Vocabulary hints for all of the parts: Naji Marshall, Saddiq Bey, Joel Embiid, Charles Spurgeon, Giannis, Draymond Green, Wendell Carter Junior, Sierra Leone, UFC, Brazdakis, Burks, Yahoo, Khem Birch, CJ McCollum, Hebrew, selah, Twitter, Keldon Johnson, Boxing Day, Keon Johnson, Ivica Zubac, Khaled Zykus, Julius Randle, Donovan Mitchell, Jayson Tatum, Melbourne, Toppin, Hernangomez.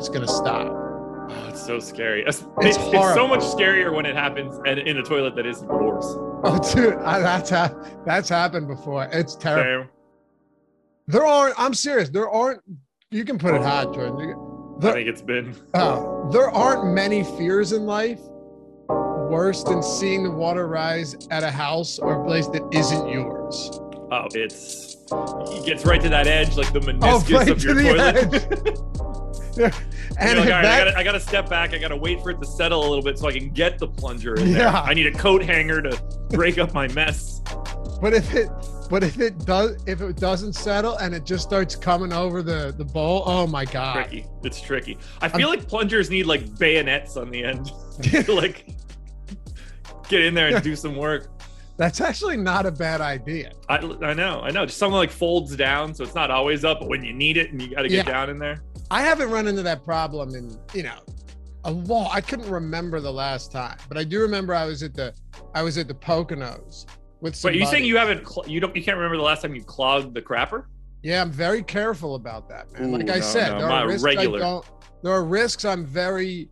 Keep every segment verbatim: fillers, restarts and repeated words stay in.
it's going to stop. Oh, it's so scary. It's, it's, it's so much scarier when it happens and in a toilet that isn't yours. Oh, dude, I, that's ha- that's happened before. It's terrible. Damn. There aren't. I'm serious. There aren't. You can put it high, Jordan. You, there, I think it's been. Uh, there aren't many fears in life worse than seeing the water rise at a house or a place that isn't yours. Oh, it's it gets right to that edge, like the meniscus oh, right of your toilet. And like, right, that, I, gotta, I gotta step back. I gotta wait for it to settle a little bit so I can get the plunger in yeah. there. I need a coat hanger to break up my mess. But if it, but if it does, if it doesn't settle and it just starts coming over the the bowl, oh my god, tricky. It's tricky. I feel I'm, like plungers need like bayonets on the end to like get in there and do some work. That's actually not a bad idea. I, I know, I know. Just something like folds down, so it's not always up, but when you need it and you got to get yeah. down in there. I haven't run into that problem in, you know, a long. I couldn't remember the last time, but I do remember I was at the, I was at the Poconos with somebody. But you saying you haven't, cl- you don't, you can't remember the last time you clogged the crapper? Yeah, I'm very careful about that, man. Ooh, like I no, said, no, there are risks. I don't, there are risks. I'm very,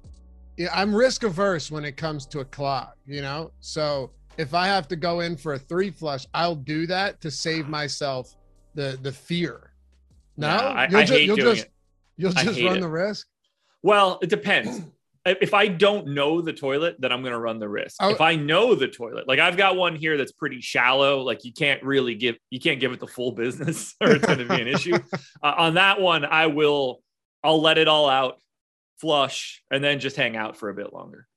I'm risk averse when it comes to a clog, you know. So if I have to go in for a three flush, I'll do that to save myself the the fear. No, no I, you'll I ju- hate you'll doing just, it. You'll just run it. the risk? Well, it depends. If I don't know the toilet, then I'm going to run the risk. Oh. If I know the toilet, like I've got one here that's pretty shallow, like you can't really give, you can't give it the full business or it's going to be an issue. Uh, on that one, I will, I'll let it all out, flush, and then just hang out for a bit longer.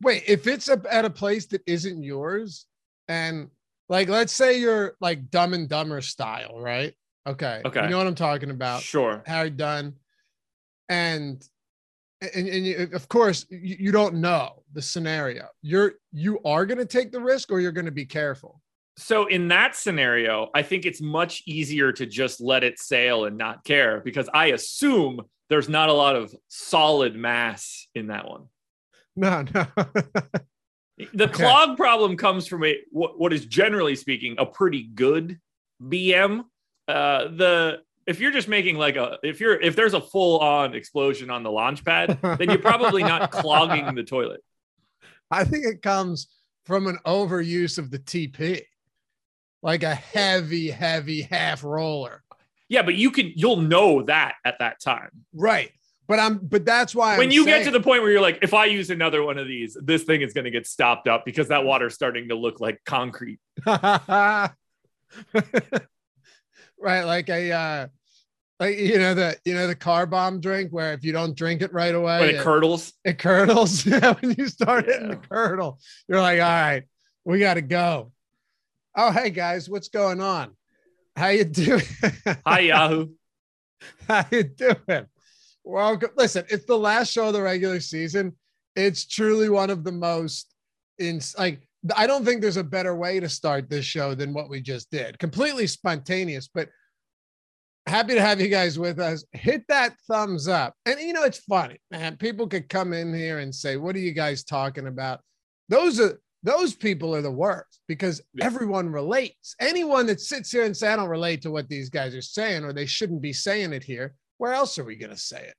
Wait, if it's a, at a place that isn't yours and like, let's say you're like Dumb and Dumber style, right? Okay. Okay. You know what I'm talking about. Sure. Harry Dunn. And, and, and you, of course you, you don't know the scenario. You're, you are going to take the risk or you're going to be careful. So in that scenario, I think it's much easier to just let it sail and not care because I assume there's not a lot of solid mass in that one. No, no. The okay. clog problem comes from a, what, what is generally speaking, a pretty good B M. Uh, the if you're just making like a if you're if there's a full on explosion on the launch pad, then you're probably not clogging the toilet. I think it comes from an overuse of the T P, like a heavy, heavy half roller. Yeah, but you can you'll know that at that time, right? But I'm but that's why when I'm you saying, get to the point where you're like, if I use another one of these, this thing is going to get stopped up because that water's starting to look like concrete. Right, like a, uh, like you know the you know the car bomb drink where if you don't drink it right away, when it, it curdles, it curdles. Yeah, when you start yeah. hitting the curdle, you're like, all right, we got to go. Oh, hey guys, what's going on? How you doing? Hi Yahoo. How you doing? Welcome. Listen, it's the last show of the regular season. It's truly one of the most in like. I don't think there's a better way to start this show than what we just did. Completely spontaneous, but happy to have you guys with us. Hit that thumbs up. And, you know, it's funny, man. People could come in here and say, what are you guys talking about? Those are those people are the worst because everyone relates. Anyone that sits here and says, I don't relate to what these guys are saying or they shouldn't be saying it here. Where else are we going to say it?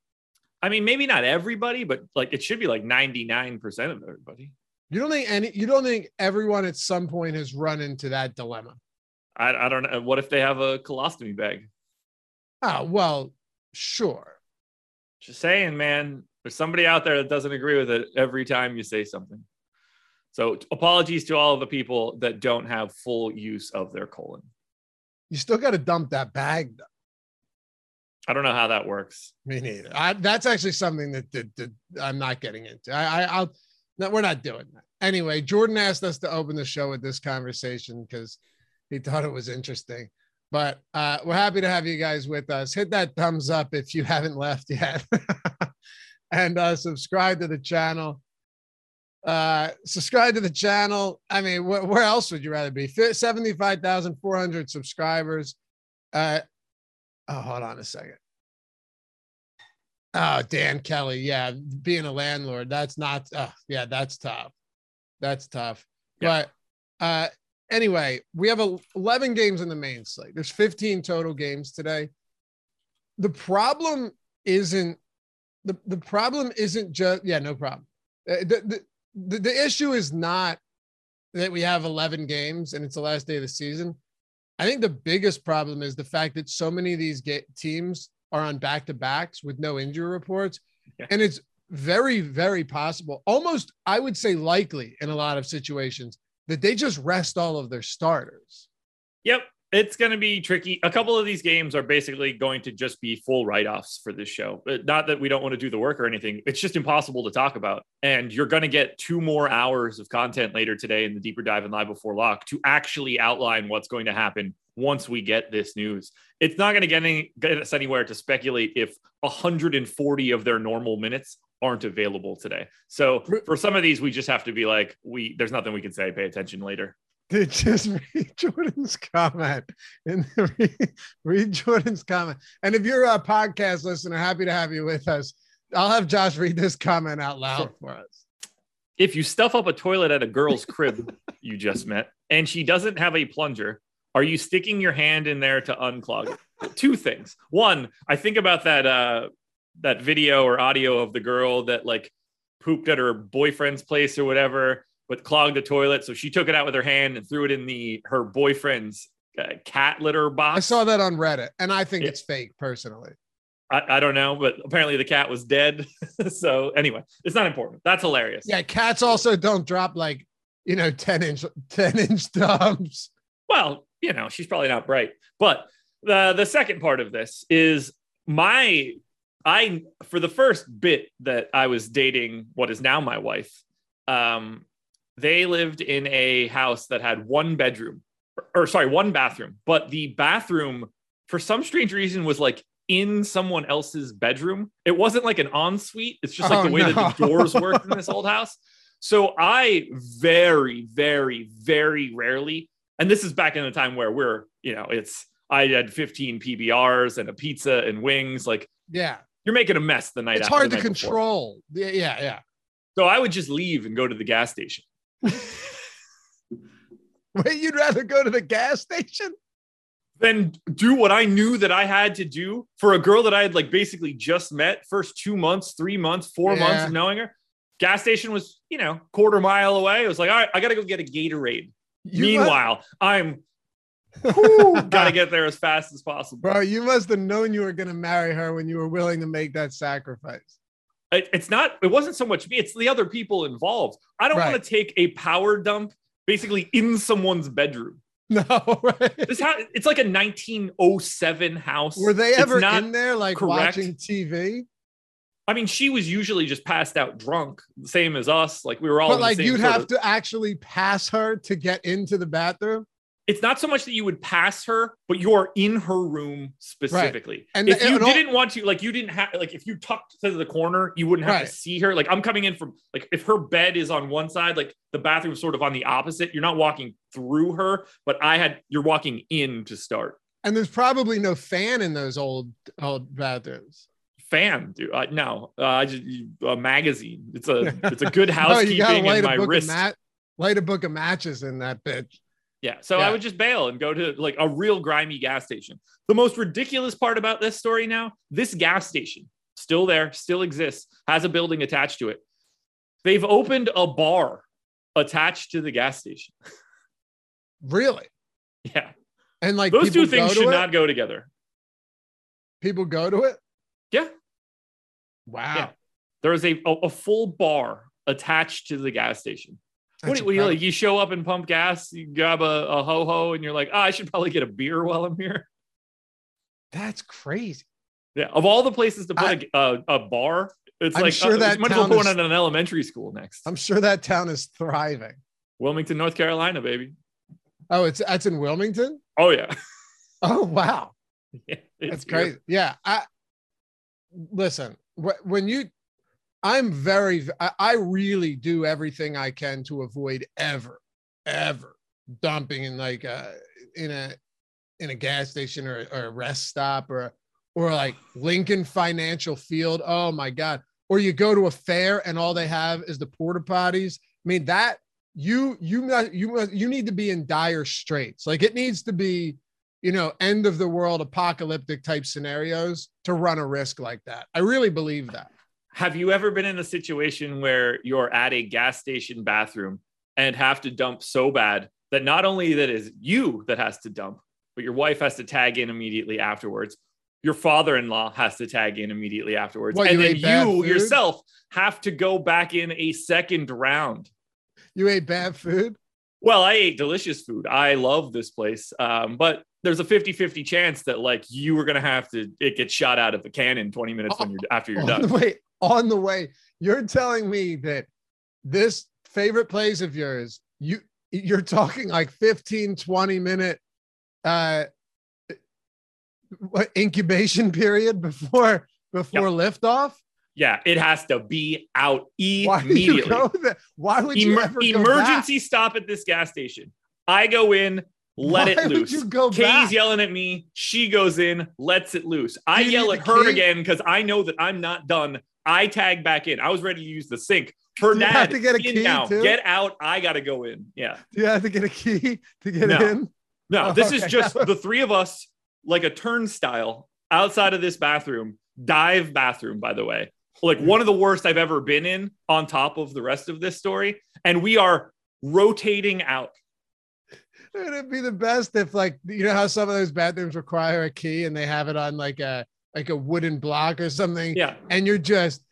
I mean, maybe not everybody, but like it should be like ninety-nine percent of everybody. You don't think any? You don't think everyone at some point has run into that dilemma? I, I don't know. What if they have a colostomy bag? Oh well, sure. Just saying, man. There's somebody out there that doesn't agree with it every time you say something. So apologies to all of the people that don't have full use of their colon. You still got to dump that bag, though. I don't know how that works. Me neither. I, that's actually something that, that, that I'm not getting into. I, I I'll. No, we're not doing that. Anyway, Jordan asked us to open the show with this conversation because he thought it was interesting. But uh, we're happy to have you guys with us. Hit that thumbs up if you haven't left yet. And uh, subscribe to the channel. Uh, subscribe to the channel. I mean, wh- where else would you rather be? seventy-five thousand four hundred subscribers. Uh, oh, hold on a second. Oh, Dan Kelly. Yeah. Being a landlord. That's not, uh, yeah, that's tough. That's tough. Yeah. But uh, anyway, we have eleven games in the main slate. There's fifteen total games today. The problem isn't the, the problem isn't just, yeah, no problem. The, the, the issue is not that we have eleven games and it's the last day of the season. I think the biggest problem is the fact that so many of these ga- teams are on back-to-backs with no injury reports. Yeah. And it's very, very possible, almost, I would say likely in a lot of situations, that they just rest all of their starters. Yep. It's going to be tricky. A couple of these games are basically going to just be full write-offs for this show. Not that we don't want to do the work or anything. It's just impossible to talk about. And you're going to get two more hours of content later today in the Deeper Dive and Live Before Lock to actually outline what's going to happen once we get this news. It's not going to get, any, get us anywhere to speculate if one hundred forty of their normal minutes aren't available today. So for some of these, we just have to be like, we there's nothing we can say. Pay attention later. Dude, just read Jordan's comment and read, read Jordan's comment. And if you're a podcast listener, happy to have you with us. I'll have Josh read this comment out loud sure. for us. If you stuff up a toilet at a girl's crib you just met and she doesn't have a plunger, are you sticking your hand in there to unclog it? Two things. One, I think about that uh, that video or audio of the girl that like pooped at her boyfriend's place or whatever, but clogged the toilet. So she took it out with her hand and threw it in the her boyfriend's uh, cat litter box. I saw that on Reddit, and I think it, it's fake, personally. I, I don't know, but apparently the cat was dead. So anyway, it's not important. That's hilarious. Yeah, cats also don't drop like, you know, ten inch dumps. Well, you know, she's probably not bright. But the the second part of this is my, I for the first bit that I was dating what is now my wife, um, they lived in a house that had one bedroom or, or sorry, one bathroom, but the bathroom for some strange reason was like in someone else's bedroom. It wasn't like an ensuite. It's just like oh, the way no. that the doors worked in this old house. So I very, very, very rarely, and this is back in the time where we're, you know, it's, I had fifteen P B Rs and a pizza and wings. Like, yeah, you're making a mess the night. It's after hard to control. Before. Yeah. Yeah. So I would just leave and go to the gas station. Wait, you'd rather go to the gas station than do what I knew that I had to do for a girl that I had like basically just met first two months, three months, four yeah. months of knowing her. Gas station was, you know, quarter mile away. It was like, all right, I got to go get a Gatorade. You Meanwhile, must... I'm got to get there as fast as possible. Bro, you must have known you were going to marry her when you were willing to make that sacrifice. It's not, it wasn't so much me. It's the other people involved. I don't right. want to take a power dump basically in someone's bedroum. No, right. This house, it's like a nineteen oh seven house. Were they ever in there like correct. watching T V? I mean, she was usually just passed out drunk, same as us. Like we were all But in like the same you'd have of... to actually pass her to get into the bathroom. It's not so much that you would pass her, but you're in her room specifically. Right. And if you and all, didn't want to, like you didn't have, like if you tucked to the corner, you wouldn't have right. to see her. Like I'm coming in from, like if her bed is on one side, like the bathroom's sort of on the opposite. You're not walking through her, but I had, you're walking in to start. And there's probably no fan in those old, old bathrooms. Fan, dude. Uh, no, uh, I just, a magazine. It's a, it's a good housekeeping no, in my wrist. Mat- light a book of matches in that bitch. Yeah, so yeah. I would just bail and go to like a real grimy gas station. The most ridiculous part about this story now, this gas station, still there, still exists, has a building attached to it. They've opened a bar attached to the gas station. Really? Yeah. And like those two things should not go together. People go to it? Yeah. Wow. Yeah. There is a, a full bar attached to the gas station. That's what do you like? You show up and pump gas, you grab a, a ho ho, and you're like, oh, I should probably get a beer while I'm here. That's crazy. Yeah. Of all the places to put I, a, a bar, it's I'm like, sure uh, that might as well put one in an elementary school next. I'm sure that town is thriving. Wilmington, North Carolina, baby. Oh, it's that's in Wilmington? Oh, yeah. Oh, wow. Yeah, that's crazy. Yeah. I Listen, wh- when you. I'm very, I really do everything I can to avoid ever, ever dumping in like a, in a, in a gas station or, or a rest stop or, or like Lincoln Financial Field. Oh my God. Or you go to a fair and all they have is the porta potties. I mean that you, you, you, you need to be in dire straits. Like it needs to be, you know, end of the world apocalyptic type scenarios to run a risk like that. I really believe that. have you ever been in a situation where you're at a gas station bathroom and have to dump so bad that not only that is you that has to dump, but your wife has to tag in immediately afterwards? Your father-in-law has to tag in immediately afterwards. What, and you then you food? yourself have to go back in a second round. You ate bad food? Well, I ate delicious food. I love this place. Um, but there's a fifty-fifty chance that like you were going to have to, it gets shot out of the cannon twenty minutes oh, when you're, after you're on done. Wait, on the way, you're telling me that this favorite plays of yours, you, you're talking like fifteen, twenty minute, uh, what, incubation period before before yep. liftoff? Yeah, it has to be out immediately. Why would you, go Why would you Emer- ever go emergency back? Stop at this gas station. I go in, let Why it loose. You go Kay's back? Yelling at me. She goes in, lets it loose. I yell at her key? again because I know that I'm not done. I tag back in. I was ready to use the sink. Her dad have to get a key now. Too? Get out. I got to go in. Yeah. Do you have to get a key to get no. in? No, oh, this okay. is just the three of us. Like a turnstile outside of this bathroom, dive bathroom, by the way, like one of the worst I've ever been in on top of the rest of this story. And we are rotating out. It'd be the best if, like, you know how some of those bathrooms require a key and they have it on like a, like a wooden block or something. Yeah. And you're just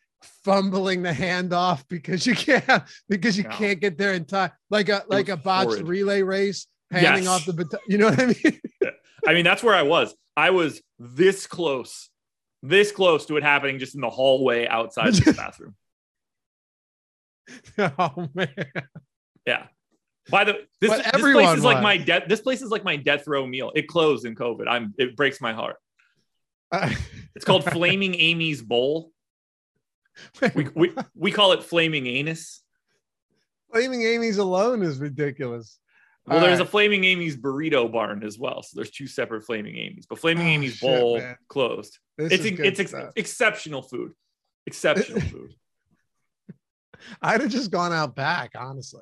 fumbling the handoff because you can't, because you no. can't get there in time. Like a, like a botched horrid. relay race, handing yes. off the baton. You know what I mean? Yeah. I mean, that's where I was. I was this close, this close to it happening just in the hallway outside the bathroom. Oh, man. Yeah. By the this, this place is like my death. This place is like my death row meal. It closed in COVID. I'm, it breaks my heart. Uh, it's called Flaming Amy's Bowl. We, we, we call it Flaming Anus. Flaming Amy's alone is ridiculous. Well, all there's right. a Flaming Amy's burrito barn as well. So there's two separate Flaming Amy's, but Flaming oh, Amy's shit, bowl man. closed. This it's it's ex- exceptional food. Exceptional food. I'd have just gone out back, honestly.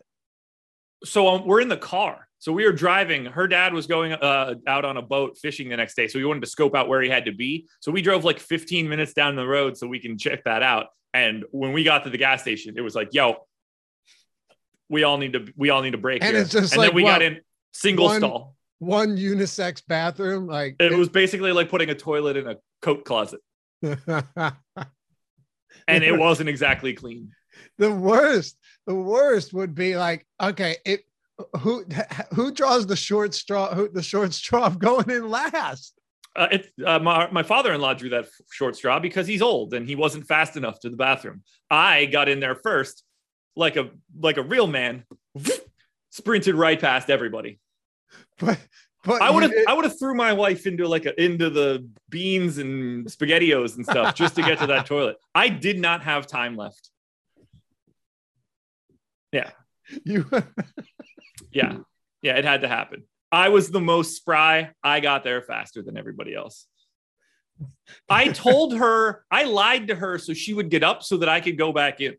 So um, we're in the car. So we were driving. Her dad was going uh, out on a boat fishing the next day. So we wanted to scope out where he had to be. So we drove like fifteen minutes down the road so we can check that out. And when we got to the gas station, it was like, yo, We all need to. We all need to break. And here. it's just and like then we what, got in single one, stall, one unisex bathroom. Like it, it was basically like putting a toilet in a coat closet, and it wasn't exactly clean. The worst. The worst would be like, okay, it. Who who draws the short straw? Who, the short straw of going in last? Uh, it, uh, my my father-in-law drew that short straw because he's old and he wasn't fast enough to the bathroom. I got in there first. Like a like a real man, sprinted right past everybody. But, but I would have I would have threw my wife into like a, into the beans and SpaghettiOs and stuff just to get to that toilet. I did not have time left. Yeah, you. yeah, yeah, it had to happen. I was the most spry. I got there faster than everybody else. I told her I lied to her so she would get up so that I could go back in.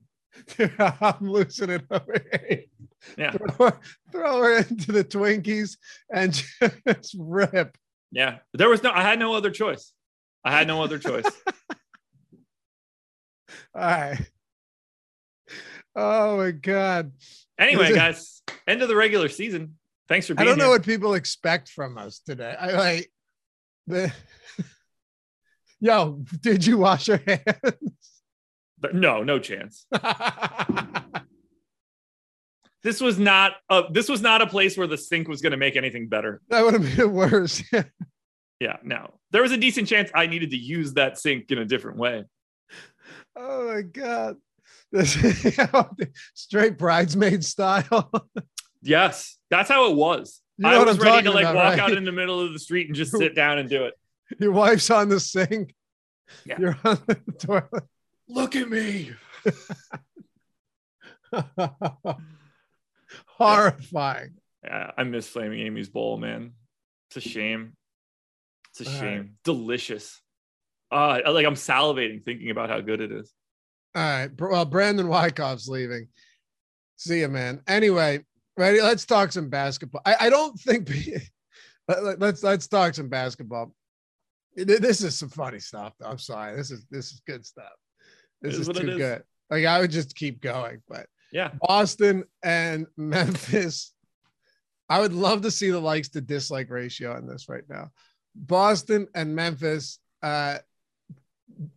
Dude, I'm losing it over here. Yeah. Throw her, throw her into the Twinkies and just rip. Yeah. There was no, I had no other choice. I had no other choice. All right. Oh, my God. Anyway, guys, end of the regular season. Thanks for being here. I don't know here. what people expect from us today. I like the. Yo, did you wash your hands? No, no chance. This was not a this was not a place where the sink was going to make anything better. That would have made it worse. Yeah, no. There was a decent chance I needed to use that sink in a different way. Oh my God. This, straight bridesmaid style. Yes, that's how it was. You know I was ready to like about, walk right? out in the middle of the street and just your, sit down and do it. Your wife's on the sink. Yeah. You're on the toilet. Look at me. Horrifying. Yeah, I miss Flaming Amy's Bowl, man. It's a shame. It's a shame. Right. Delicious. Uh, like I'm salivating thinking about how good it is. All right. Well, Brandon Wyckoff's leaving. See you, man. Anyway, ready? Let's talk some basketball. I, I don't think let's let's talk some basketball. This is some funny stuff, though. I'm sorry. This is this is good stuff. This is, is too good. Like, I would just keep going, but yeah, Boston and Memphis. I would love to see the likes to dislike ratio on this right now. Boston and Memphis. Uh,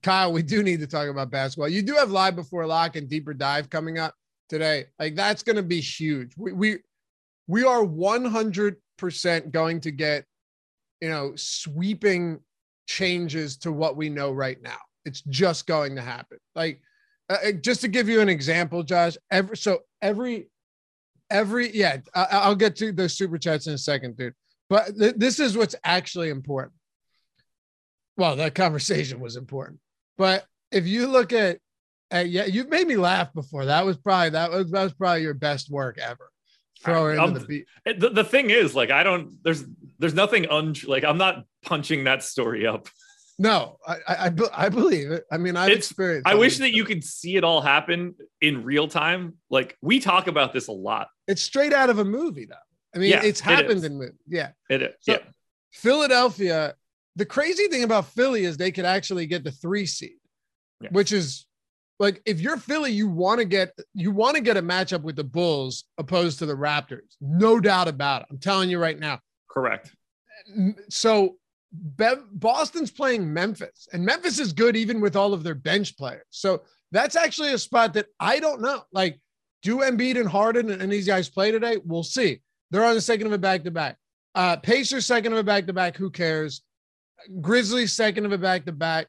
Kyle, we do need to talk about basketball. You do have Live Before Lock and Deeper Dive coming up today. Like, that's going to be huge. We, we, we are one hundred percent going to get, you know, sweeping changes to what we know right now. It's just going to happen. Like, uh, just to give you an example, Josh, every, so every, every, yeah, I, I'll get to the super chats in a second, dude, but th- this is what's actually important. Well, that conversation was important, but if you look at, at yeah, you've made me laugh before. That was probably, that was, that was probably your best work ever. Throw it into the beat. The, the thing is, like, I don't, there's, there's nothing untrue. Like, I'm not punching that story up. No, I, I, I believe it. I mean, I've it's, experienced. I wish that stuff. You could see it all happen in real time. Like, we talk about this a lot. It's straight out of a movie, though. I mean, yeah, it's happened it in movies. Yeah, it is. So yeah. Philadelphia. The crazy thing about Philly is they could actually get the three seed, yeah. which is like, if you're Philly, you want to get you want to get a matchup with the Bulls opposed to the Raptors. No doubt about it. I'm telling you right now. Correct. So Boston's playing Memphis, and Memphis is good even with all of their bench players. So that's actually a spot that I don't know. Like, do Embiid and Harden and these guys play today? We'll see. They're on the second of a back-to-back. Uh, Pacers second of a back-to-back. Who cares? Grizzlies second of a back-to-back.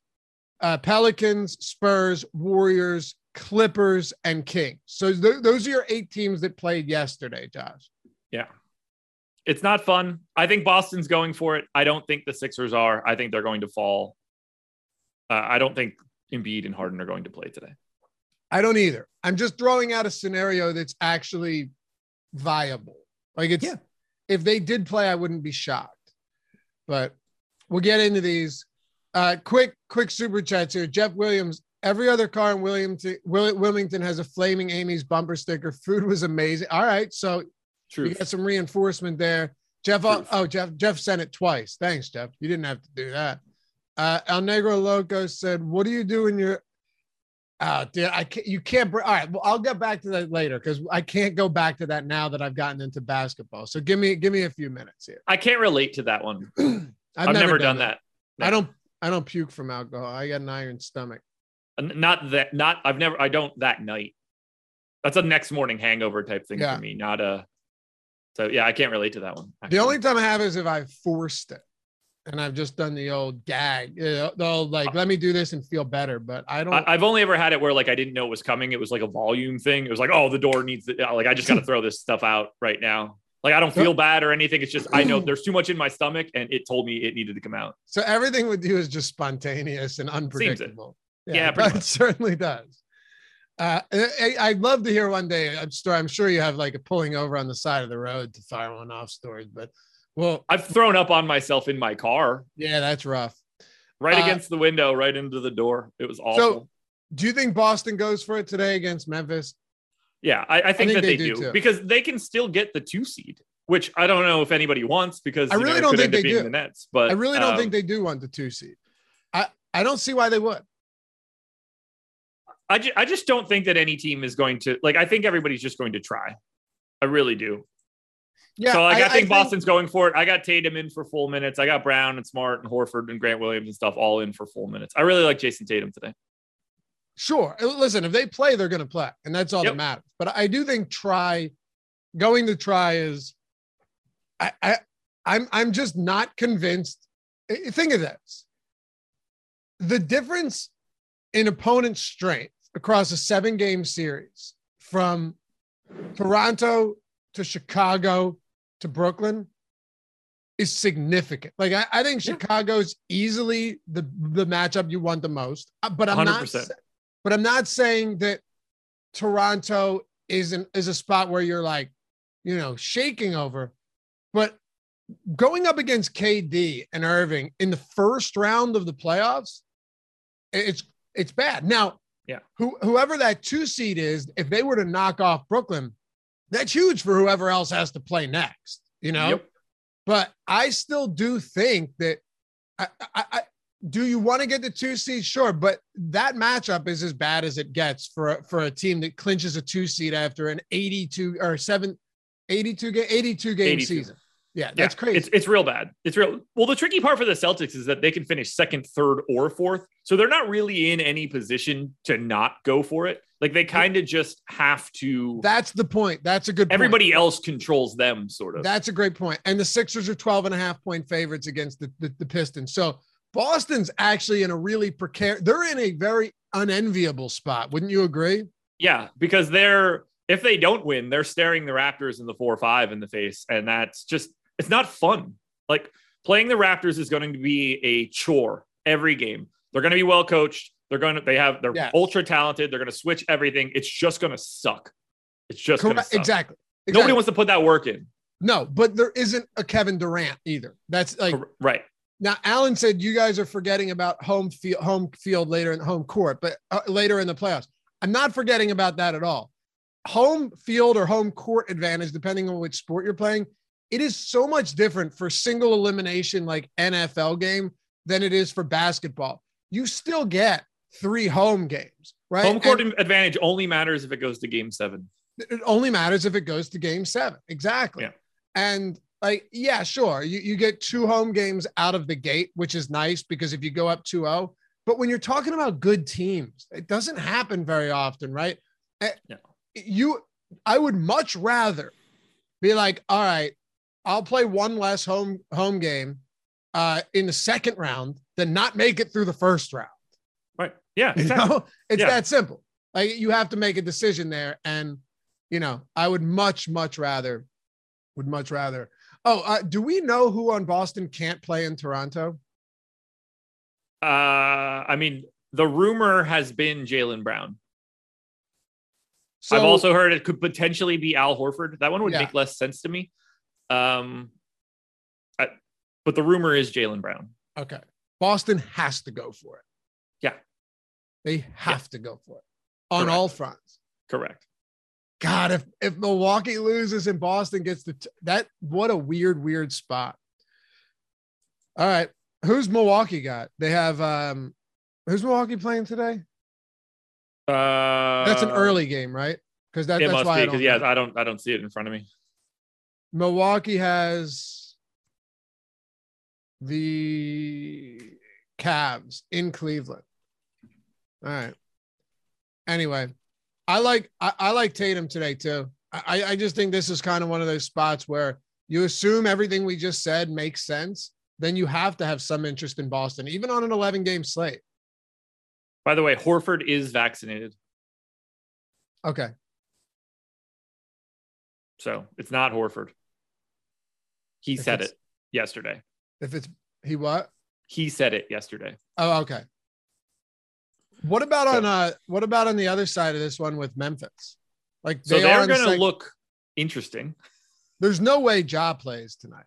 Uh, Pelicans, Spurs, Warriors, Clippers, and Kings. So th- those are your eight teams that played yesterday, Josh. Yeah. It's not fun. I think Boston's going for it. I don't think the Sixers are. I think they're going to fall. Uh, I don't think Embiid and Harden are going to play today. I don't either. I'm just throwing out a scenario that's actually viable. Like, it's, yeah. if they did play, I wouldn't be shocked. But we'll get into these. Uh, quick, quick super chats here. Jeff Williams. Every other car in Wilmington, Wilmington has a Flaming Amy's bumper sticker. Food was amazing. All right, so. Truth. You got some reinforcement there, Jeff. Truth. Oh, Jeff. Jeff sent it twice. Thanks, Jeff. You didn't have to do that. Uh, El Negro Loco said, "What do you do in your?" Oh, dude, I can't. You can't. All right. Well, I'll get back to that later because I can't go back to that now that I've gotten into basketball. So give me, give me a few minutes here. I can't relate to that one. I've, I've never, never done, done that. that. I don't. I don't puke from alcohol. I got an iron stomach. Not that. Not. I've never. I don't that night. That's a next morning hangover type thing yeah. for me. Not a. So, yeah, I can't relate to that one. Actually. The only time I have is if I forced it and I've just done the old gag, you know, the old, like, let me do this and feel better. But I don't. I've only ever had it where, like, I didn't know it was coming. It was like a volume thing. It was like, oh, the door needs to, like, I just got to throw this stuff out right now. Like, I don't feel bad or anything. It's just, I know there's too much in my stomach and it told me it needed to come out. So everything with you is just spontaneous and unpredictable. Yeah, yeah, pretty much. It certainly does. Uh, I, I'd love to hear one day. I'm, st- I'm sure you have like a pulling over on the side of the road to fire one off stories, but well, I've thrown up on myself in my car. Yeah, that's rough. Right uh, against the window, right into the door. It was awful. So, do you think Boston goes for it today against Memphis? Yeah, I, I, think, I think that they, they do, do because they can still get the two seed, which I don't know if anybody wants because I really you know, don't think they do. The Nets, but I really don't um, think they do want the two seed. I, I don't see why they would. I, ju- I just don't think that any team is going to, like, I think everybody's just going to try. I really do. Yeah. So like, I, I, think I think Boston's going for it. I got Tatum in for full minutes. I got Brown and Smart and Horford and Grant Williams and stuff all in for full minutes. I really like Jayson Tatum today. Sure. Listen, if they play, they're going to play. And that's all yep. that matters. But I do think try, going to try is, I, I, I'm, I'm just not convinced. Think of this. The difference in opponent's strength across a seven-game series from Toronto to Chicago to Brooklyn is significant. Like, I, I think yeah. Chicago's easily the, the matchup you want the most, but I'm one hundred percent. not, but I'm not saying that Toronto isn't, is a spot where you're like, you know, shaking over, but going up against K D and Irving in the first round of the playoffs, it's, it's bad. Now, yeah. Who, whoever that two seed is, if they were to knock off Brooklyn, that's huge for whoever else has to play next, you know, yep. but I still do think that I, I, I, do you want to get the two seed? Sure. But that matchup is as bad as it gets for, for a team that clinches a two seed after an eighty-two or seven, eighty-two, eighty-two game eighty-two. season. Yeah, that's yeah, crazy. It's it's real bad. It's real. Well, the tricky part for the Celtics is that they can finish second, third, or fourth. So they're not really in any position to not go for it. Like they kind of just have to. That's the point. That's a good point. Everybody else controls them, sort of. That's a great point. And the Sixers are twelve and a half point favorites against the, the, the Pistons. So Boston's actually in a really precarious, they're in a very unenviable spot. Wouldn't you agree? Yeah, because they're, if they don't win, they're staring the Raptors in the four or five in the face. And that's just, it's not fun. Like playing the Raptors is going to be a chore every game. They're going to be well coached. They're going to, they have, they're yeah. ultra talented. They're going to switch everything. It's just going to suck. It's just going to suck. Exactly. exactly. Nobody wants to put that work in. No, but there isn't a Kevin Durant either. That's like, right. Now, Alan said, you guys are forgetting about home field, home field later in home court, but uh, later in the playoffs. I'm not forgetting about that at all. Home field or home court advantage, depending on which sport you're playing, it is so much different for single elimination like N F L game than it is for basketball. You still get three home games, right? Home court and advantage only matters if it goes to game seven. It only matters if it goes to game seven. Exactly. Yeah. And like, yeah, sure. You, you get two home games out of the gate, which is nice because if you go up two oh, but when you're talking about good teams, it doesn't happen very often, right? No. You, I would much rather be like, all right, I'll play one less home home game uh, in the second round than not make it through the first round. Right. Yeah. Exactly. You know? It's yeah. that simple. Like you have to make a decision there. And, you know, I would much, much rather, would much rather. Oh, uh, do we know who on Boston can't play in Toronto? Uh, I mean, the rumor has been Jaylen Brown. So, I've also heard it could potentially be Al Horford. That one would yeah. make less sense to me. Um, I, but the rumor is Jaylen Brown. Okay. Boston has to go for it. Yeah. They have yeah. to go for it on Correct. all fronts. Correct. God, if, if Milwaukee loses and Boston gets the, t- that, what a weird, weird spot. All right. Who's Milwaukee got? They have, um, who's Milwaukee playing today? Uh, that's an early game, right? Cause that, it that's must why be, I don't, yeah, I don't, I don't see it in front of me. Milwaukee has the Cavs in Cleveland. All right. Anyway, I like I, I like Tatum today too. I, I just think this is kind of one of those spots where you assume everything we just said makes sense. Then you have to have some interest in Boston, even on an eleven-game slate. By the way, Horford is vaccinated. Okay. So it's not Horford. He if said it yesterday. If it's he what? He said it yesterday. Oh, okay. What about so, on uh what about on the other side of this one with Memphis? Like they so they're are gonna sec- look interesting. There's no way Ja plays tonight.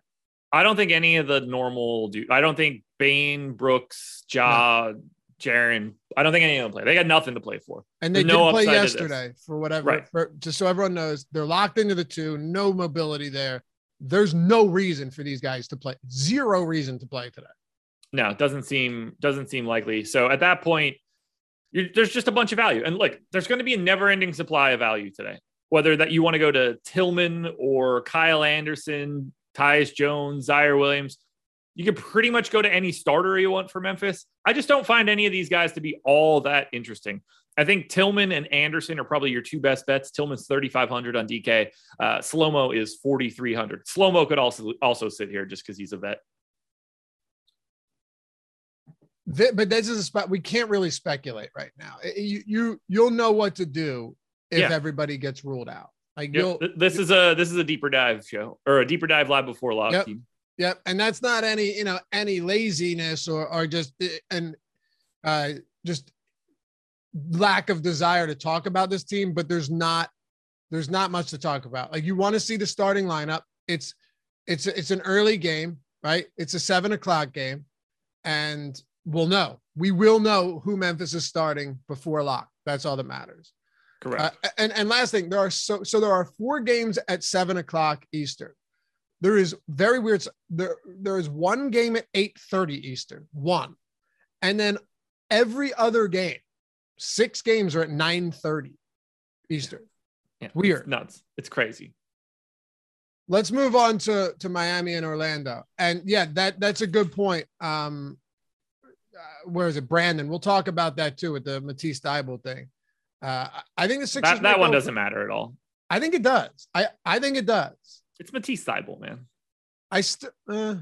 I don't think any of the normal dude. I don't think Bane, Brooks, Ja, no. Jaren. I don't think any of them play. They got nothing to play for. And they didn't no play yesterday for whatever. Right. For, just so everyone knows, they're locked into the two. No mobility there. There's no reason for these guys to play. Zero reason to play today. No, it doesn't seem doesn't seem likely. So at that point, you're, there's just a bunch of value. And look, there's going to be a never-ending supply of value today. Whether that you want to go to Tillman or Kyle Anderson, Tyus Jones, Zaire Williams. You can pretty much go to any starter you want for Memphis. I just don't find any of these guys to be all that interesting. I think Tillman and Anderson are probably your two best bets. Tillman's thirty-five hundred on D K. Uh, Slow-Mo is forty-three hundred. Slow-Mo could also, also sit here just because he's a vet. The, but this is a spot we can't really speculate right now. You, you, you'll know what to do if yeah. everybody gets ruled out. Like yep. you'll, This is a this is a deeper dive show or a deeper dive live before lock yep. team. Yep. And that's not any, you know, any laziness or, or just, and uh, just lack of desire to talk about this team, but there's not, there's not much to talk about. Like you want to see the starting lineup. It's, it's, it's an early game, right? It's a seven o'clock game and we'll know, we will know who Memphis is starting before lock. That's all that matters. Correct. Uh, and, and last thing, there are so, so there are four games at seven o'clock Eastern. There is very weird. There, there is one game at eight thirty Eastern, one, And then every other game, six games are at nine thirty Eastern. Yeah, weird. It's nuts. It's crazy. Let's move on to, to Miami and Orlando. And yeah, that that's a good point. Um, uh, where is it? Brandon. We'll talk about that too with the Matisse Thybulle thing. Uh, I think the Sixers. That, that one doesn't matter at all. I think it does. I, I think it does. It's Matisse Thybulle, man. I still uh,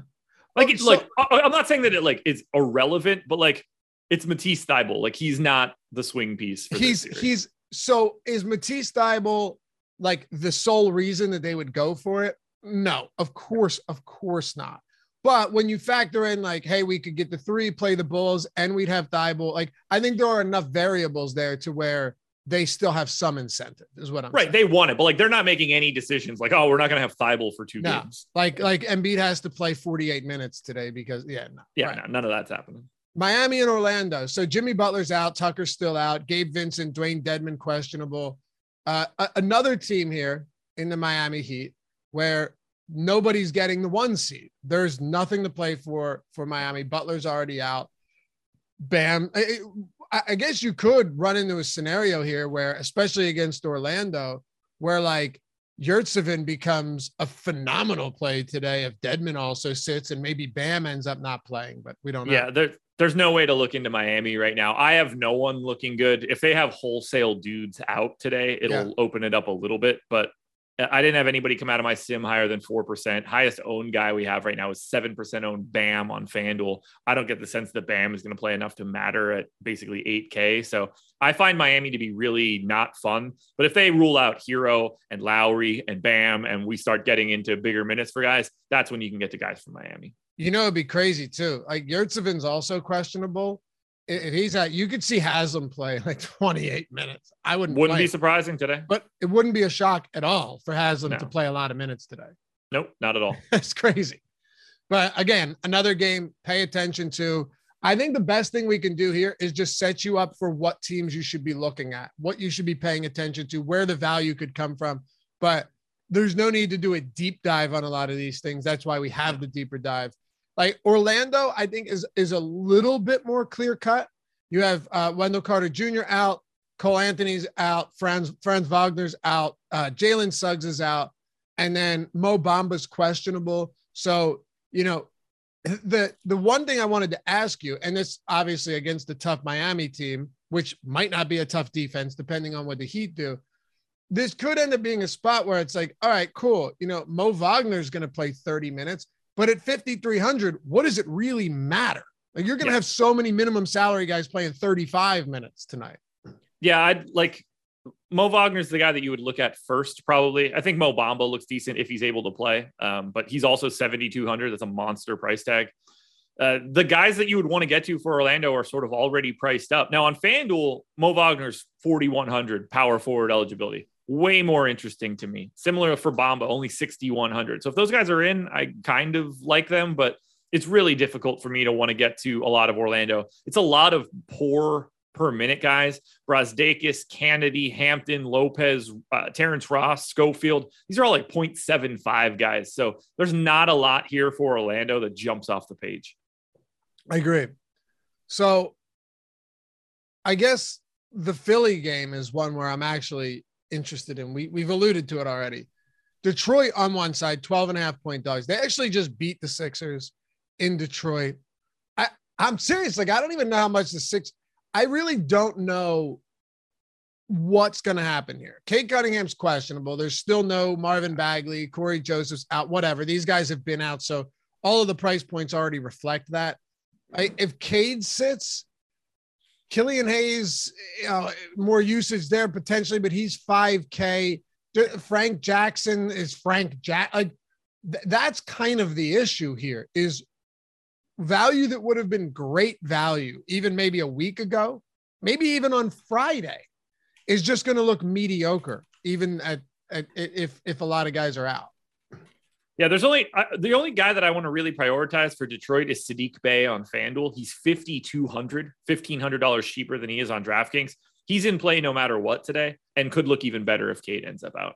like it. So- like I'm not saying that it like is irrelevant, but like it's Matisse Thybulle. Like he's not the swing piece. For he's this he's so is Matisse Thybulle like the sole reason that they would go for it? No, of course, of course not. But when you factor in like, hey, we could get the three, play the Bulls, and we'd have Thybulle. Like I think there are enough variables there to where they still have some incentive is what I'm right, saying. They want it, but like, they're not making any decisions like, oh, we're not going to have Thybulle for two no. games. Like, like Embiid has to play forty-eight minutes today because yeah, no, yeah, right. no, none of that's happening. Miami and Orlando. So Jimmy Butler's out. Tucker's still out. Gabe Vincent, Dwayne Dedmon, questionable. Uh, a- another team here in the Miami Heat where nobody's getting the one seed. There's nothing to play for, for Miami. Butler's already out. Bam. It, I guess you could run into a scenario here where, especially against Orlando, where like Yurtsevin becomes a phenomenal play today if Dedmon also sits and maybe Bam ends up not playing, but we don't know. Yeah, there, there's no way to look into Miami right now. I have no one looking good. If they have wholesale dudes out today, it'll yeah. open it up a little bit, but I didn't have anybody come out of my sim higher than four percent. Highest owned guy we have right now is seven percent owned Bam on FanDuel. I don't get the sense that Bam is going to play enough to matter at basically eight K. So I find Miami to be really not fun. But if they rule out Hero and Lowry and Bam and we start getting into bigger minutes for guys, that's when you can get to guys from Miami. You know, it'd be crazy too. Like Yurtsevin's also questionable. If he's out, you could see Haslam play like twenty-eight minutes. I wouldn't wouldn't play. be surprising today, but it wouldn't be a shock at all for Haslam no. to play a lot of minutes today. Nope, not at all. That's crazy. But again, another game pay attention to. I think the best thing we can do here is just set you up for what teams you should be looking at, what you should be paying attention to, where the value could come from. But there's no need to do a deep dive on a lot of these things. That's why we have the deeper dive. Like Orlando, I think is is a little bit more clear cut. You have uh, Wendell Carter Junior out, Cole Anthony's out, Franz Franz Wagner's out, uh, Jalen Suggs is out, and then Mo Bamba's questionable. So you know, the the one thing I wanted to ask you, and this obviously against the tough Miami team, which might not be a tough defense depending on what the Heat do. This could end up being a spot where it's like, all right, cool. You know, Mo Wagner's going to play thirty minutes. But at fifty-three hundred, what does it really matter? Like you're going to yeah. have so many minimum salary guys playing thirty-five minutes tonight. Yeah, I'd like Mo Wagner's the guy that you would look at first, probably. I think Mo Bamba looks decent if he's able to play, um, but he's also seventy-two hundred. That's a monster price tag. Uh, the guys that you would want to get to for Orlando are sort of already priced up. Now on FanDuel, Mo Wagner's forty-one hundred power forward eligibility. Way more interesting to me. Similar for Bamba, only sixty-one hundred. So if those guys are in, I kind of like them, but it's really difficult for me to want to get to a lot of Orlando. It's a lot of poor per minute guys. Brazdakis, Kennedy, Hampton, Lopez, uh, Terrence Ross, Schofield. These are all like point seven five guys. So there's not a lot here for Orlando that jumps off the page. I agree. So I guess the Philly game is one where I'm actually interested in. We, we've alluded to it already. Detroit on one side, twelve and a half point dogs. They actually just beat the Sixers in Detroit. I, I'm serious. Like, I don't even know how much the six, I really don't know what's going to happen here. Kate Cunningham's questionable. There's still no Marvin Bagley, Corey Joseph's out, whatever. These guys have been out. So all of the price points already reflect that. I, if Cade sits, Killian Hayes, you know, more usage there potentially, but he's five K. Frank Jackson is Frank Jack. Like th- that's kind of the issue here is value that would have been great value, even maybe a week ago, maybe even on Friday, is just going to look mediocre, even at, at if if a lot of guys are out. Yeah, there's only uh, the only guy that I want to really prioritize for Detroit is Saddiq Bey on FanDuel. He's fifty-two hundred dollars, fifteen hundred dollars cheaper than he is on DraftKings. He's in play no matter what today and could look even better if Cade ends up out.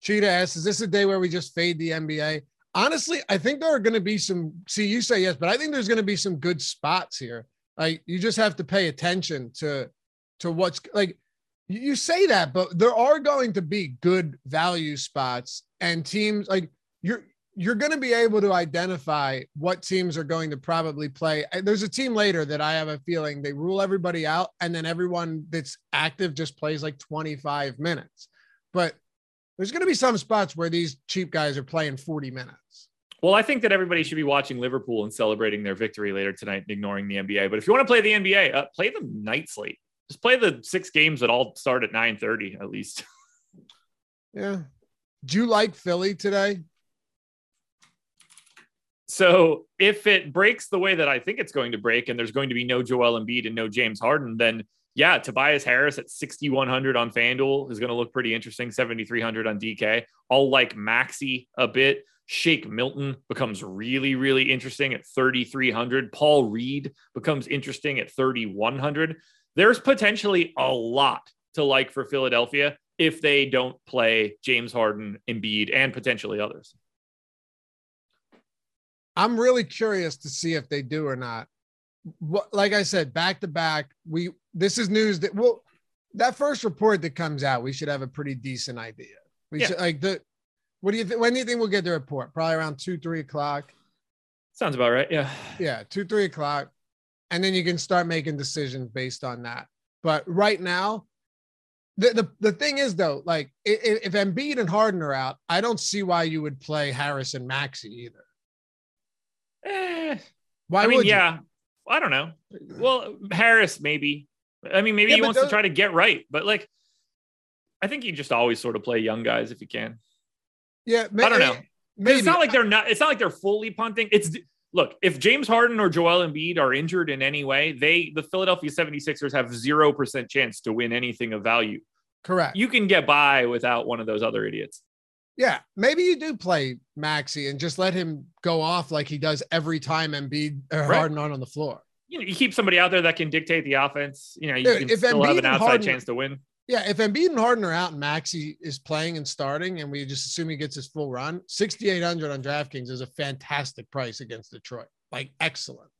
Cheetah asks, is this a day where we just fade the N B A? Honestly, I think there are going to be some – see, you say yes, but I think there's going to be some good spots here Like, you just have to pay attention to to what's like. You say that, but there are going to be good value spots and teams. Like, you're you're going to be able to identify what teams are going to probably play. There's a team later that I have a feeling they rule everybody out, and then everyone that's active just plays like twenty-five minutes. But there's going to be some spots where these cheap guys are playing forty minutes. Well, I think that everybody should be watching Liverpool and celebrating their victory later tonight and ignoring the N B A. But if you want to play the N B A, uh, play the night slate. Just play the six games that all start at nine thirty at least. Yeah. Do you like Philly today? So if it breaks the way that I think it's going to break, and there's going to be no Joel Embiid and no James Harden, then yeah, Tobias Harris at sixty-one hundred on FanDuel is going to look pretty interesting. seventy-three hundred on D K. I'll like Maxey a bit. Shake Milton becomes really, really interesting at thirty-three hundred. Paul Reed becomes interesting at thirty-one hundred. There's potentially a lot to like for Philadelphia if they don't play James Harden, Embiid, and potentially others. I'm really curious to see if they do or not. What, like I said, back to back, we this is news that well, that first report that comes out, we should have a pretty decent idea. We yeah. should like the. What do you think? When do you think we'll get the report? Probably around two, three o'clock. Sounds about right. Yeah. Yeah. Two, three o'clock. And then you can start making decisions based on that. But right now, the, the, the thing is though, like if, if Embiid and Harden are out, I don't see why you would play Harris and Maxey either. Eh, why I mean, would yeah. You? I don't know. Well, Harris, maybe, I mean, maybe yeah, he wants those- to try to get right, but like, I think you just always sort of play young guys if you can. Yeah, maybe, I don't know. Maybe. It's not like they're not. It's not like they're fully punting. It's look, if James Harden or Joel Embiid are injured in any way, they the Philadelphia 76ers have zero percent chance to win anything of value. Correct. You can get by without one of those other idiots. Yeah, maybe you do play Maxey and just let him go off like he does every time Embiid or right. Harden aren't on the floor. You know, you keep somebody out there that can dictate the offense. You know, you Dude, can still Embiid have an outside Harden- chance to win. Yeah, if Embiid and Harden are out and Maxey is playing and starting, and we just assume he gets his full run, sixty-eight hundred on DraftKings is a fantastic price against Detroit. Like, excellent.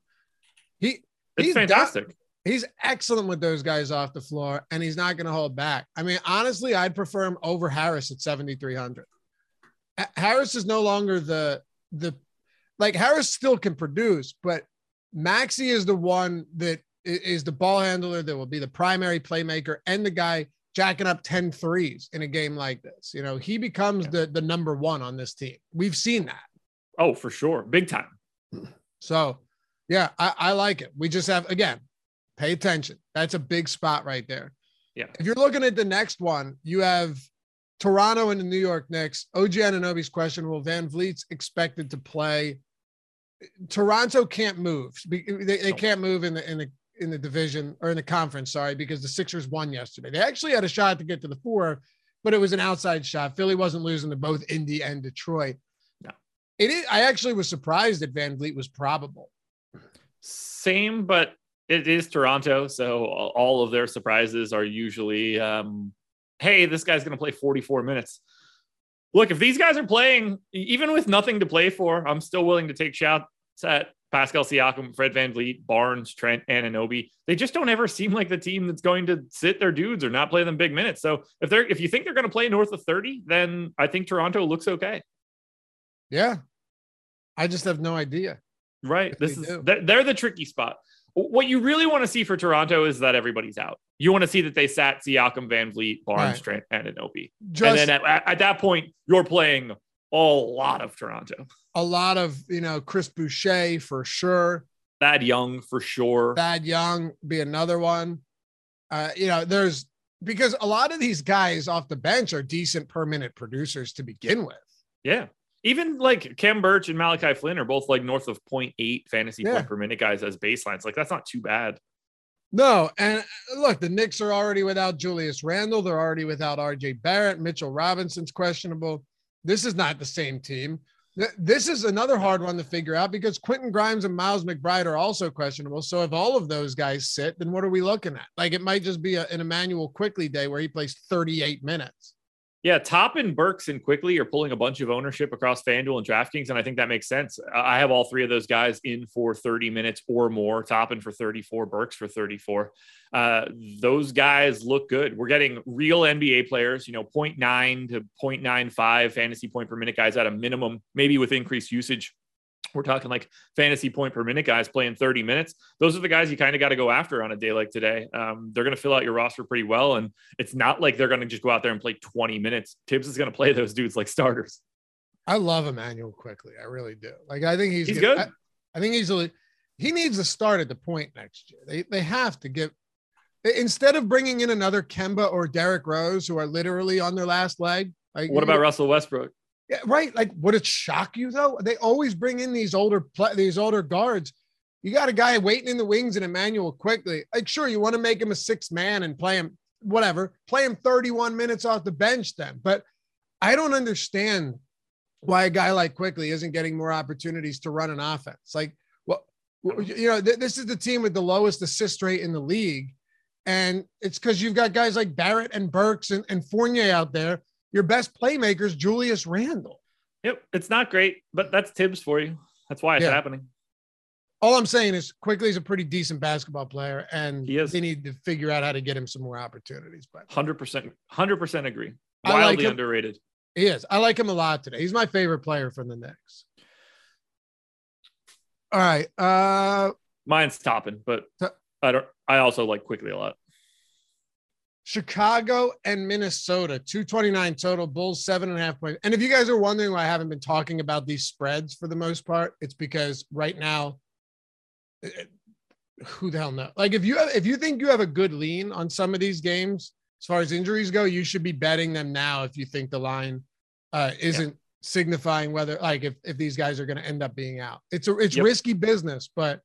He it's he's fantastic. Done, he's excellent with those guys off the floor, and he's not going to hold back. I mean, honestly, I'd prefer him over Harris at seventy-three hundred. Harris is no longer the the like Harris still can produce, but Maxey is the one that is the ball handler that will be the primary playmaker and the guy jacking up ten threes in a game like this. You know, he becomes yeah. the, the number one on this team. We've seen that. Oh, for sure. Big time. So yeah, I, I like it. We just have, again, pay attention. That's a big spot right there. Yeah. If you're looking at the next one, you have Toronto and the New York Knicks. O G Anunoby's questionable. Van Vliet's expected to play. Toronto can't move. They, they can't move in the, in the, in the division or in the conference, sorry, because the Sixers won yesterday. They actually had a shot to get to the four, but it was an outside shot. Philly wasn't losing to both Indy and Detroit. No, it is. I actually was surprised that Van Vliet was probable. Same, but it is Toronto. So all of their surprises are usually, um, hey, this guy's going to play forty-four minutes. Look, if these guys are playing, even with nothing to play for, I'm still willing to take shots at Pascal Siakam, Fred VanVleet, Barnes, Trent, Anunoby. They just don't ever seem like the team that's going to sit their dudes or not play them big minutes. So if they're if you think they're going to play north of thirty, then I think Toronto looks okay. Yeah, I just have no idea. Right, this is they're, they're the tricky spot. What you really want to see for Toronto is that everybody's out. You want to see that they sat Siakam, VanVleet, Barnes, right. Trent, Anunoby, just, and then at, at that point you're playing a lot of Toronto. A lot of, you know, Chris Boucher for sure. Thad Young for sure. Thad Young be another one. Uh, you know, there's because a lot of these guys off the bench are decent per minute producers to begin with. Yeah. Even like Khem Birch and Malachi Flynn are both like north of zero point eight fantasy yeah. point per minute guys as baselines. Like, that's not too bad. No. And look, the Knicks are already without Julius Randle. They're already without R J Barrett. Mitchell Robinson's questionable. This is not the same team. This is another hard one to figure out because Quentin Grimes and Miles McBride are also questionable. So if all of those guys sit, then what are we looking at? Like, it might just be a, an Immanuel Quickley day where he plays thirty-eight minutes. Yeah, Toppin, Burks, and Quickly are pulling a bunch of ownership across FanDuel and DraftKings, and I think that makes sense. I have all three of those guys in for thirty minutes or more. Toppin for thirty-four, Burks for thirty-four. Uh, those guys look good. We're getting real N B A players, you know, zero point nine to zero point nine five fantasy point per minute guys at a minimum, maybe with increased usage. We're talking like fantasy point per minute guys playing thirty minutes. Those are the guys you kind of got to go after on a day like today. Um, they're going to fill out your roster pretty well. And it's not like they're going to just go out there and play twenty minutes. Tibbs is going to play those dudes like starters. I love Immanuel Quickley. I really do. Like, I think he's, he's good. good. I, I think he's, he needs to start at the point next year. They, they have to get, instead of bringing in another Kemba or Derrick Rose, who are literally on their last leg. Like, what about know, Russell Westbrook? Yeah, right. Like, would it shock you though? They always bring in these older pl- these older guards. You got a guy waiting in the wings and Immanuel Quickley. Like, sure, you want to make him a sixth man and play him, whatever, play him thirty-one minutes off the bench then. But I don't understand why a guy like Quickley isn't getting more opportunities to run an offense. Like, well, you know, th- this is the team with the lowest assist rate in the league. And it's because you've got guys like Barrett and Burks and, and Fournier out there. Your best playmaker's Julius Randle. Yep, it's not great, but that's Tibbs for you. That's why it's yeah. happening. All I'm saying is Quickly's a pretty decent basketball player, and they need to figure out how to get him some more opportunities. But one hundred percent, one hundred percent agree. Wildly like underrated. He is. I like him a lot today. He's my favorite player from the Knicks. All right. Uh, Mine's Toppin, but t- I don't. I also like Quickly a lot. Chicago and Minnesota, two twenty-nine total, Bulls seven and a half points. And if you guys are wondering why I haven't been talking about these spreads for the most part, it's because right now, it, who the hell knows? Like, if you have, if you think you have a good lean on some of these games, as far as injuries go, you should be betting them now if you think the line uh, isn't yeah. signifying whether, like, if, if these guys are going to end up being out. It's a, it's yep. risky business, but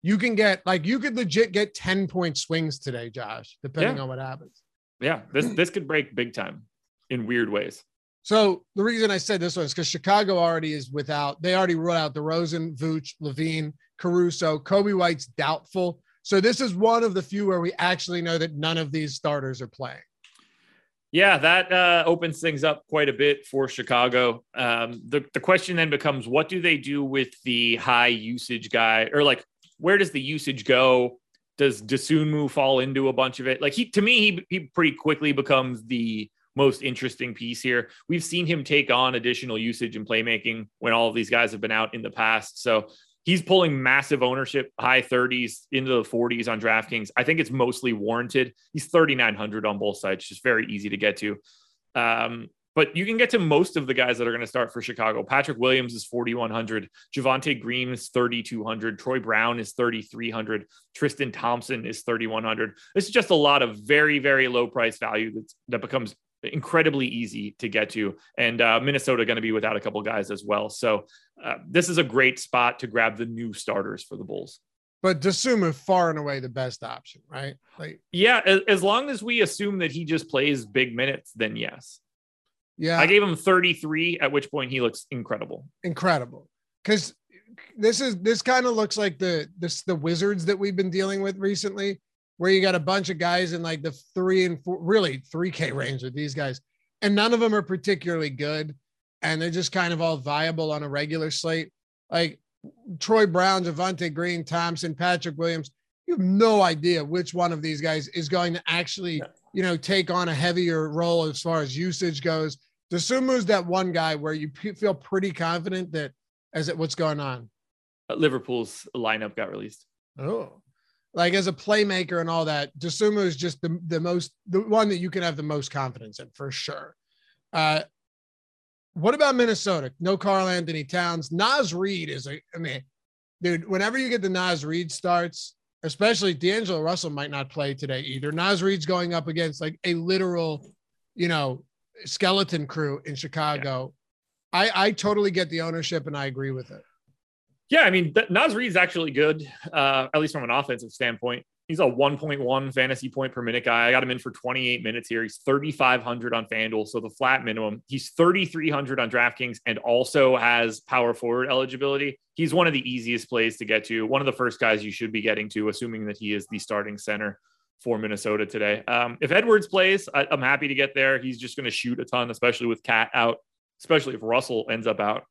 you can get, like, you could legit get ten point swings today, Josh, depending yeah. on what happens. Yeah, this this could break big time in weird ways. So the reason I said this one is because Chicago already is without, they already ruled out DeRozan, Vooch, Levine, Caruso, Kobe White's doubtful. So this is one of the few where we actually know that none of these starters are playing. Yeah, that uh, opens things up quite a bit for Chicago. Um, the, the question then becomes, what do they do with the high usage guy, or like, where does the usage go? Does Dosunmu fall into a bunch of it? Like, he, to me, he, he pretty quickly becomes the most interesting piece here. We've seen him take on additional usage and playmaking when all of these guys have been out in the past. So he's pulling massive ownership, high thirties into the forties on DraftKings. I think it's mostly warranted. He's thirty-nine hundred on both sides, just very easy to get to. Um, But you can get to most of the guys that are going to start for Chicago. Patrick Williams is forty-one hundred. Javonte Green is thirty-two hundred. Troy Brown is thirty-three hundred. Tristan Thompson is thirty-one hundred. This is just a lot of very, very low price value that's, that becomes incredibly easy to get to. And uh, Minnesota going to be without a couple guys as well. So uh, this is a great spot to grab the new starters for the Bulls. But Dosunmu far and away the best option, right? Like, yeah, as, as long as we assume that he just plays big minutes, then yes. Yeah, I gave him thirty-three, at which point he looks incredible. Incredible. Because this is this kind of looks like the this the Wizards that we've been dealing with recently, where you got a bunch of guys in like the three and four, really three K range with these guys. And none of them are particularly good. And they're just kind of all viable on a regular slate. Like Troy Brown, Javonte Green, Thompson, Patrick Williams. You have no idea which one of these guys is going to actually, you know, take on a heavier role as far as usage goes. Dosunmu's that one guy where you p- feel pretty confident that as it, what's going on. Liverpool's lineup got released. Oh, like as a playmaker and all that, Dosunmu is just the, the most, the one that you can have the most confidence in for sure. Uh, what about Minnesota? No Karl Anthony Towns. Nas Reed is a, I mean, dude, whenever you get the Nas Reed starts, especially D'Angelo Russell might not play today either. Nas Reed's going up against like a literal, you know, skeleton crew in Chicago. Yeah. I, I totally get the ownership and I agree with it. Yeah, I mean, th- Naz Reid's actually good, uh, at least from an offensive standpoint. He's a one point one fantasy point per minute guy. I got him in for twenty-eight minutes here. He's thirty-five hundred on FanDuel, so the flat minimum. He's thirty-three hundred on DraftKings and also has power forward eligibility. He's one of the easiest plays to get to, one of the first guys you should be getting to, assuming that he is the starting center. for Minnesota today. Um, if Edwards plays, I, I'm happy to get there. He's just going to shoot a ton, especially with Cat out, especially if Russell ends up out.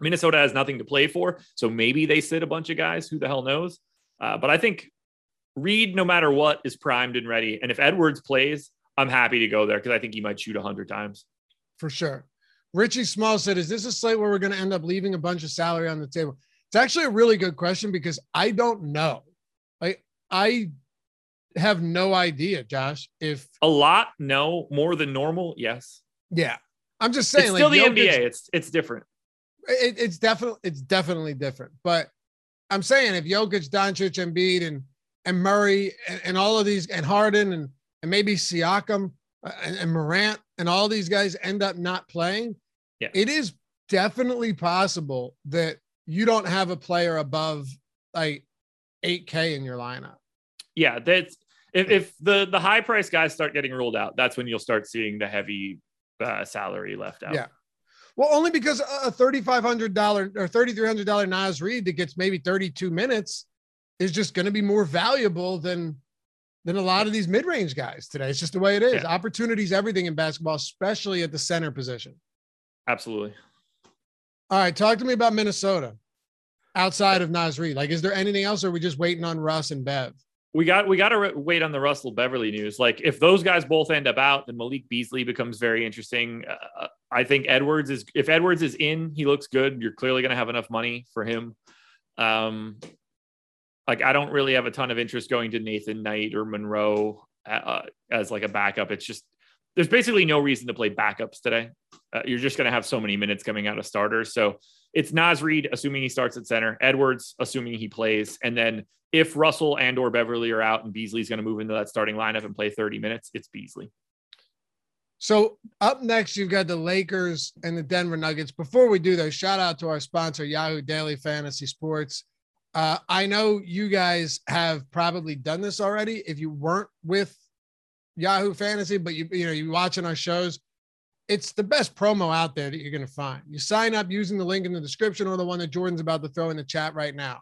Minnesota has nothing to play for, so maybe they sit a bunch of guys. Who the hell knows? Uh, but I think Reed, no matter what, is primed and ready. And if Edwards plays, I'm happy to go there because I think he might shoot one hundred times. For sure. Richie Small said, is this a slate where we're going to end up leaving a bunch of salary on the table? It's actually a really good question because I don't know. Like, I have no idea, Josh. If a lot, no. More than normal, yes. Yeah. I'm just saying. It's still like, the Jokic, N B A. It's it's different. It, it's definitely it's definitely different. But I'm saying if Jokic, Doncic, Embiid, and and Murray, and, and all of these, and Harden, and, and maybe Siakam, and, and Morant, and all these guys end up not playing, yeah. It is definitely possible that you don't have a player above like eight K in your lineup. Yeah, that's if, if the the high price guys start getting ruled out, that's when you'll start seeing the heavy uh, salary left out. Yeah. Well, only because a thirty-five hundred dollars or thirty-three hundred dollars Nas Reed that gets maybe thirty-two minutes is just going to be more valuable than than a lot of these mid-range guys today. It's just the way it is. Yeah. Opportunity's everything in basketball, especially at the center position. Absolutely. All right, talk to me about Minnesota outside of Nas Reed. Like, is there anything else, or are we just waiting on Russ and Bev? We got we got to re- wait on the Russell Beverly news. Like, if those guys both end up out, then Malik Beasley becomes very interesting. Uh, I think Edwards is if Edwards is in, he looks good. You're clearly going to have enough money for him. Um, like, I don't really have a ton of interest going to Nathan Knight or Monroe uh, as like a backup. It's just there's basically no reason to play backups today. Uh, you're just going to have so many minutes coming out of starters. So it's Naz Reid, assuming he starts at center, Edwards, assuming he plays. And then if Russell and or Beverly are out and Beasley's going to move into that starting lineup and play thirty minutes, it's Beasley. So up next, you've got the Lakers and the Denver Nuggets. Before we do though, shout out to our sponsor, Yahoo Daily Fantasy Sports. Uh, I know you guys have probably done this already. If you weren't with Yahoo Fantasy, but you, you know, you're watching our shows, it's the best promo out there that you're going to find. You sign up using the link in the description or the one that Jordan's about to throw in the chat right now.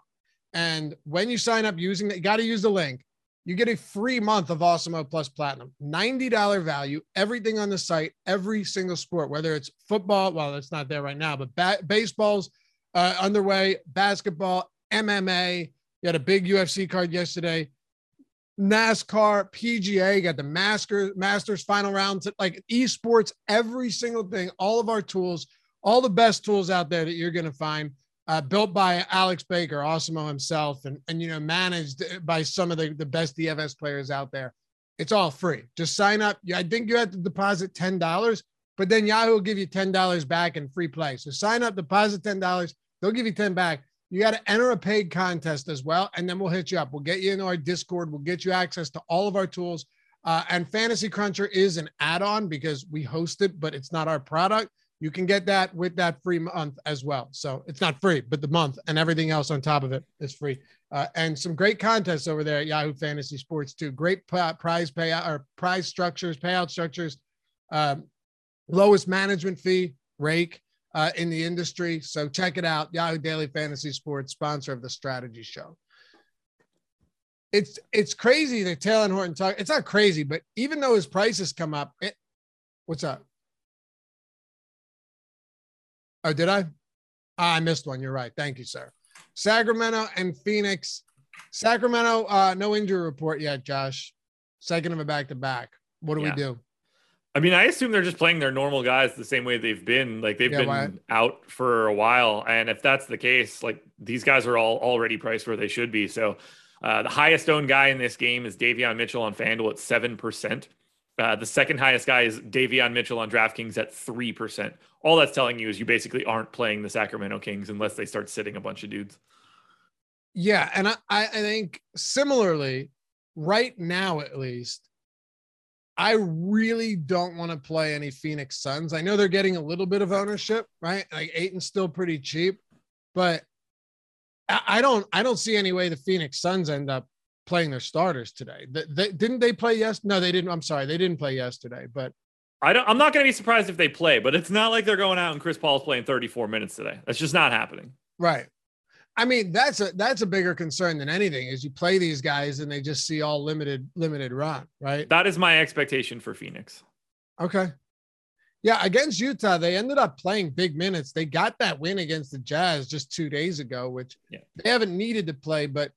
And when you sign up using that, you got to use the link. You get a free month of Awesemo+ Platinum, ninety dollars value, everything on the site, every single sport, whether it's football, well, it's not there right now, but ba- baseball's uh, underway, basketball, M M A. You had a big U F C card yesterday. NASCAR, P G A, got the Masters, Masters final round, to, like esports, every single thing, all of our tools, all the best tools out there that you're going to find, uh, built by Alex Baker, Awesemo himself, and, and, you know, managed by some of the, the best D F S players out there. It's all free. Just sign up. I think you have to deposit ten dollars, but then Yahoo will give you ten dollars back in free play. So sign up, deposit ten dollars. They'll give you ten back. You got to enter a paid contest as well, and then we'll hit you up. We'll get you into our Discord. We'll get you access to all of our tools. Uh, and Fantasy Cruncher is an add-on because we host it, but it's not our product. You can get that with that free month as well. So it's not free, but the month and everything else on top of it is free. Uh, and some great contests over there at Yahoo Fantasy Sports too. Great p- prize payout or prize structures, payout structures, um, lowest management fee, rake. Uh, in the industry. So check it out. Yahoo Daily Fantasy Sports, sponsor of the Strategy Show. It's it's crazy that Talen Horton-Tucker, it's not crazy, but even though his prices come up, it, what's up? Oh, did I? Ah, I missed one. You're right. Thank you, sir. Sacramento and Phoenix. Sacramento, uh, no injury report yet, Josh. Second of a back-to-back. What do yeah. we do? I mean, I assume they're just playing their normal guys the same way they've been. Like, they've yeah, been why? out for a while. And if that's the case, like, these guys are all already priced where they should be. So uh, the highest owned guy in this game is Davion Mitchell on FanDuel at seven percent. Uh, the second highest guy is Davion Mitchell on DraftKings at three percent. All that's telling you is you basically aren't playing the Sacramento Kings unless they start sitting a bunch of dudes. Yeah. And I, I think similarly, right now, at least, I really don't want to play any Phoenix Suns. I know they're getting a little bit of ownership, right? Like Aiton's still pretty cheap, but I don't, I don't see any way the Phoenix Suns end up playing their starters today. They, they, didn't they play yes? No, they didn't. I'm sorry. They didn't play yesterday, but I don't, I'm not going to be surprised if they play, but it's not like they're going out and Chris Paul's playing thirty-four minutes today. That's just not happening. Right. I mean, that's a that's a bigger concern than anything is you play these guys and they just see all limited limited run, right? That is my expectation for Phoenix. Okay. Yeah, against Utah, they ended up playing big minutes. They got that win against the Jazz just two days ago, which yeah. they haven't needed to play, but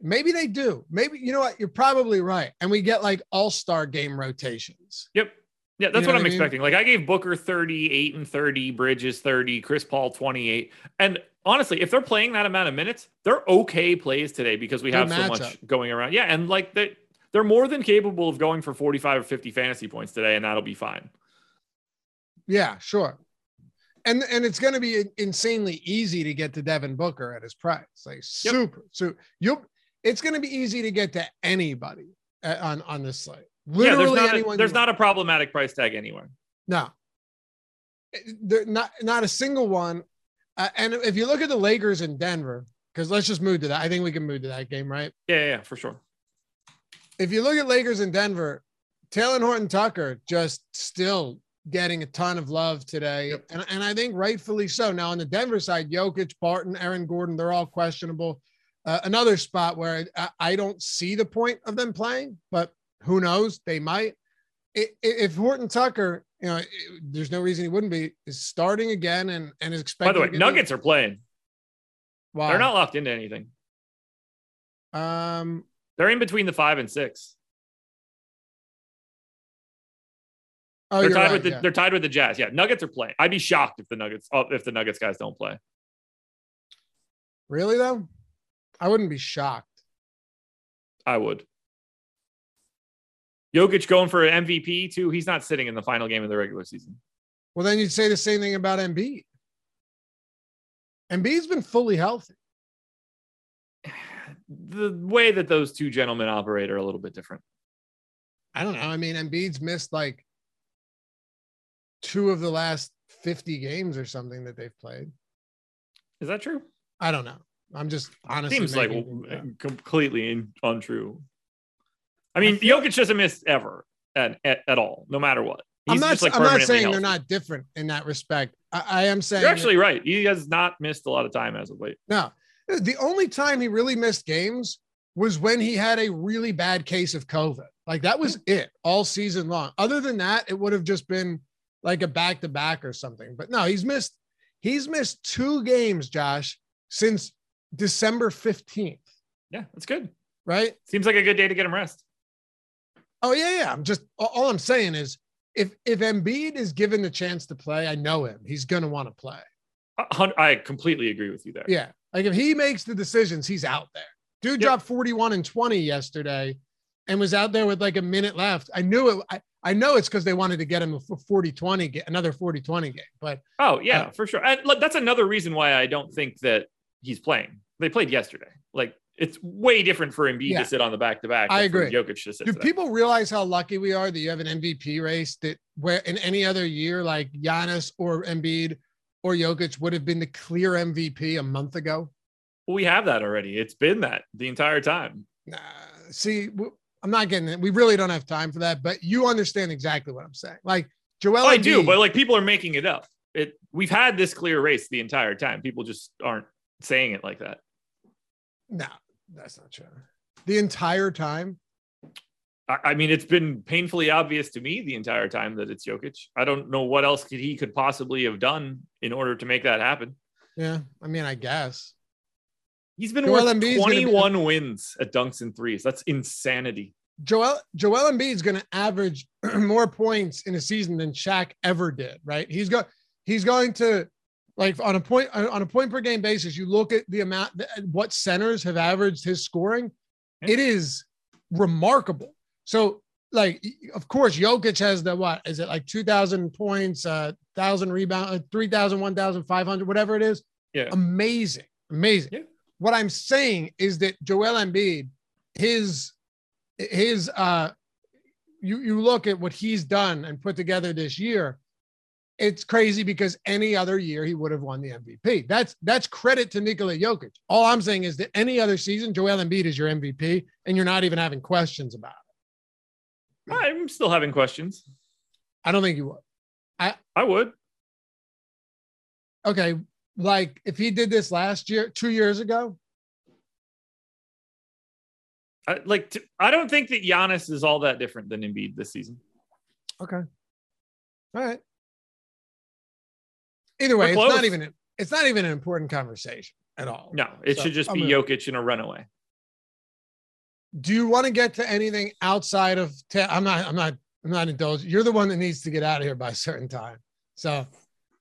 maybe they do. Maybe, you know what? You're probably right. And we get like all-star game rotations. Yep. Yeah, that's you know what I'm what I mean? expecting. Like I gave Booker thirty, eight and thirty, Bridges thirty, Chris Paul twenty-eight. And honestly, if they're playing that amount of minutes, they're okay plays today because we Good have so much up. going around. Yeah, and like they, they're more than capable of going for forty-five or fifty fantasy points today, and that'll be fine. Yeah, sure. And and it's going to be insanely easy to get to Devin Booker at his price. Like super, yep. super. You, it's going to be easy to get to anybody on on this slate. Literally yeah, there's anyone. Not a, there's not a problematic price tag anywhere. No, there, not not a single one. Uh, and if you look at the Lakers in Denver, because let's just move to that. I think we can move to that game, right? Yeah, yeah, yeah, for sure. If you look at Lakers in Denver, Talen Horton-Tucker just still getting a ton of love today. Yep. And, and I think rightfully so. Now on the Denver side, Jokic, Barton, Aaron Gordon, they're all questionable. Uh, another spot where I, I don't see the point of them playing, but who knows? They might. If Horton-Tucker, you know, there's no reason he wouldn't be, is starting again and, and is expected. By the way, Nuggets in. are playing. Wow. They're not locked into anything. Um, They're in between the five and six. Oh, they're, tied right, with the, yeah. they're tied with the Jazz. Yeah, Nuggets are playing. I'd be shocked if the Nuggets if the Nuggets guys don't play. Really, though? I wouldn't be shocked. I would. Jokic going for an M V P, too. He's not sitting in the final game of the regular season. Well, then you'd say the same thing about Embiid. Embiid's been fully healthy. The way that those two gentlemen operate are a little bit different. I don't know. I mean, Embiid's missed, like, two of the last fifty games or something that they've played. Is that true? I don't know. I'm just honestly. Seems like completely in, untrue. I mean, I feel, Jokic doesn't miss ever at, at, at all, no matter what. He's I'm not, just like I'm not saying healthy. They're not different in that respect. I, I am saying. You're actually that, right. He has not missed a lot of time as of late. No. The only time he really missed games was when he had a really bad case of COVID. Like, that was it all season long. Other than that, it would have just been like a back-to-back or something. But no, he's missed he's missed two games, Josh, since December fifteenth. Yeah, that's good. Right? Seems like a good day to get him rest. Oh, yeah, yeah. I'm just, all I'm saying is if, if Embiid is given the chance to play, I know him. He's going to want to play. I completely agree with you there. Yeah. Like, if he makes the decisions, he's out there. Dude yep. dropped forty-one and twenty yesterday and was out there with like a minute left. I knew it. I, I know it's because they wanted to get him a forty twenty, another forty twenty game. But oh, yeah, uh, for sure. And look, that's another reason why I don't think that he's playing. They played yesterday. Like, it's way different for Embiid yeah. to sit on the back-to-back. I agree. Jokic to sit Do today. People realize how lucky we are that you have an M V P race that where in any other year, like Giannis or Embiid or Jokic would have been the clear M V P a month ago? We have that already. It's been that the entire time. Uh, see, I'm not getting it. We really don't have time for that, but you understand exactly what I'm saying. Like Joel, oh, Embiid, I do, but like people are making it up. It we've had this clear race the entire time. People just aren't saying it like that. No, that's not true. The entire time? I, I mean, it's been painfully obvious to me the entire time that it's Jokic. I don't know what else could, he could possibly have done in order to make that happen. Yeah, I mean, I guess. He's been Joel worth Embiid's twenty-one be- wins at dunks and threes. That's insanity. Joel, Joel Embiid's going to average more points in a season than Shaq ever did, right? He's got, he's going to... Like on a point on a point per game basis, you look at the amount what centers have averaged his scoring. It is remarkable. So, like, of course, Jokic has the what is it like two thousand points, uh, thousand rebound, three thousand, one thousand five hundred, whatever it is. Yeah, amazing, amazing. Yeah. What I'm saying is that Joel Embiid, his his uh, you you look at what he's done and put together this year. It's crazy because any other year he would have won the M V P. That's that's credit to Nikola Jokic. All I'm saying is that any other season, Joel Embiid is your M V P, and you're not even having questions about it. I'm still having questions. I don't think you would. I I would. Okay, Like, if he did this last year, two years ago. I, like, t- I don't think that Giannis is all that different than Embiid this season. Okay. All right. Either way, it's not even it's not even an important conversation at all. No, it so, should just be Jokic in a runaway. Do you want to get to anything outside of ta- I'm not I'm not I'm not indulging. You're the one that needs to get out of here by a certain time. So,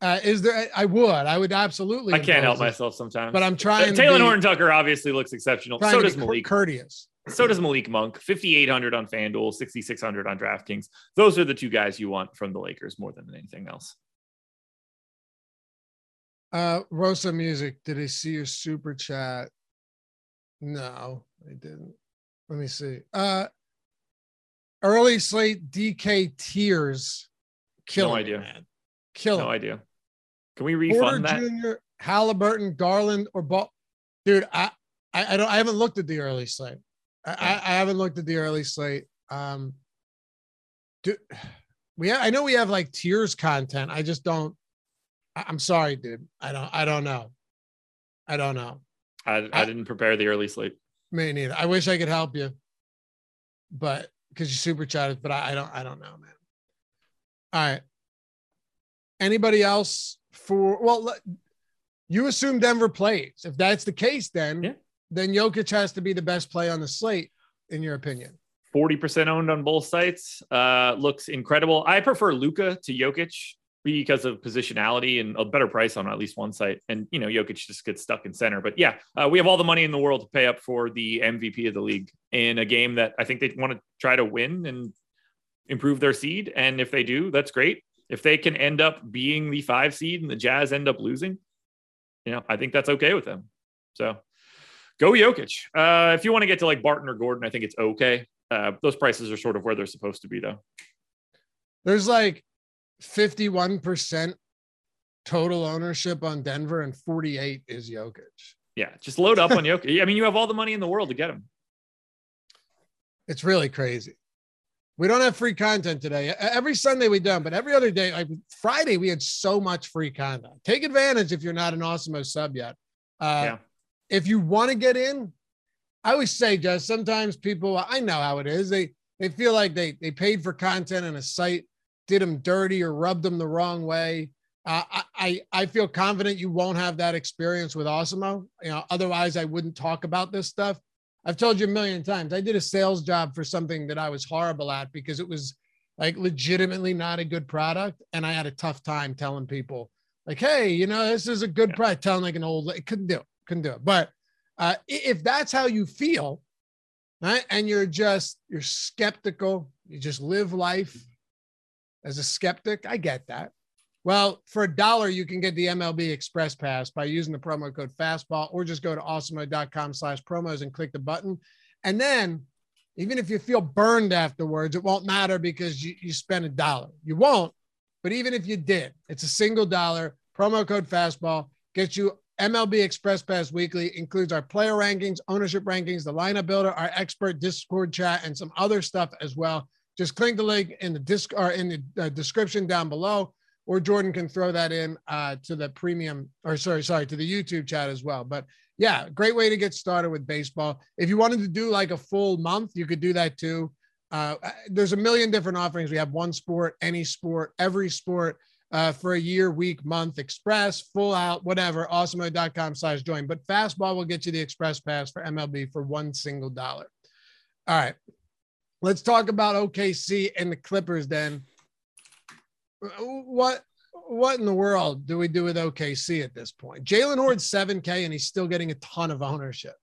uh, is there I would. I would absolutely I can't help it. myself sometimes. But I'm trying to Talen Horton-Tucker obviously looks exceptional. So does Malik. Courteous. So does Malik Monk. fifty-eight hundred on FanDuel, sixty-six hundred on DraftKings. Those are the two guys you want from the Lakers more than anything else. Uh, Rosa Music, did I see your super chat? No, I didn't. Let me see. Uh, early slate D K tiers. Killing no idea. Man. Killing. No idea. Can we refund Porter that? Junior, Halliburton, Garland, or Ball? Dude, I, I, I don't. I haven't looked at the early slate. I, I, I haven't looked at the early slate. Um, do we? Have, I know we have like tiers content. I just don't. I'm sorry, dude. I don't. I don't know. I don't know. I, I didn't prepare the early slate. Me neither. I wish I could help you, but because you super chatted, but I, I don't. I don't know, man. All right. Anybody else for? Well, you assume Denver plays. If that's the case, then yeah. then Jokic has to be the best play on the slate, in your opinion. forty percent owned on both sites. Uh, looks incredible. I prefer Luka to Jokic. Because of positionality and a better price on at least one site. And, you know, Jokic just gets stuck in center. But, yeah, uh, we have all the money in the world to pay up for the M V P of the league in a game that I think they want to try to win and improve their seed. And if they do, that's great. If they can end up being the five seed and the Jazz end up losing, you know, I think that's okay with them. So go Jokic. Uh, if you want to get to, like, Barton or Gordon, I think it's okay. Uh, those prices are sort of where they're supposed to be, though. There's, like, fifty-one percent total ownership on Denver and forty-eight is Jokic. Yeah, just load up on Jokic. I mean, you have all the money in the world to get him. It's really crazy. We don't have free content today. Every Sunday we don't, but every other day, like Friday, we had so much free content. Take advantage if you're not an Awesemo sub yet. Uh, yeah. If you want to get in, I always say, just sometimes people, I know how it is. They they feel like they they paid for content on a site, did them dirty or rubbed them the wrong way. Uh, I, I I feel confident you won't have that experience with Awesemo. You know, otherwise I wouldn't talk about this stuff. I've told you a million times. I did a sales job for something that I was horrible at because it was like legitimately not a good product, and I had a tough time telling people like, hey, you know, this is a good yeah. product. Telling like an old, it couldn't do it, couldn't do it. But uh, if that's how you feel, right, and you're just you're skeptical, you just live life as a skeptic, I get that. Well, for a dollar, you can get the M L B Express Pass by using the promo code FASTBALL, or just go to awesemo.com slash promos and click the button. And then even if you feel burned afterwards, it won't matter because you, you spent a dollar. You won't, but even if you did, it's a single dollar. Promo code FASTBALL gets you M L B Express Pass weekly, includes our player rankings, ownership rankings, the lineup builder, our expert Discord chat, and some other stuff as well. Just click the link in the disc or in the uh, description down below, or Jordan can throw that in uh, to the premium or sorry, sorry, to the YouTube chat as well. But yeah, great way to get started with baseball. If you wanted to do like a full month, you could do that too. Uh, there's a million different offerings. We have one sport, any sport, every sport uh, for a year, week, month, express, full out, whatever, awesemo.com slash join. But Fastball will get you the Express Pass for M L B for one single dollar. All right. Let's talk about O K C and the Clippers then. What what in the world do we do with O K C at this point? Jalen Hort's seven K and he's still getting a ton of ownership.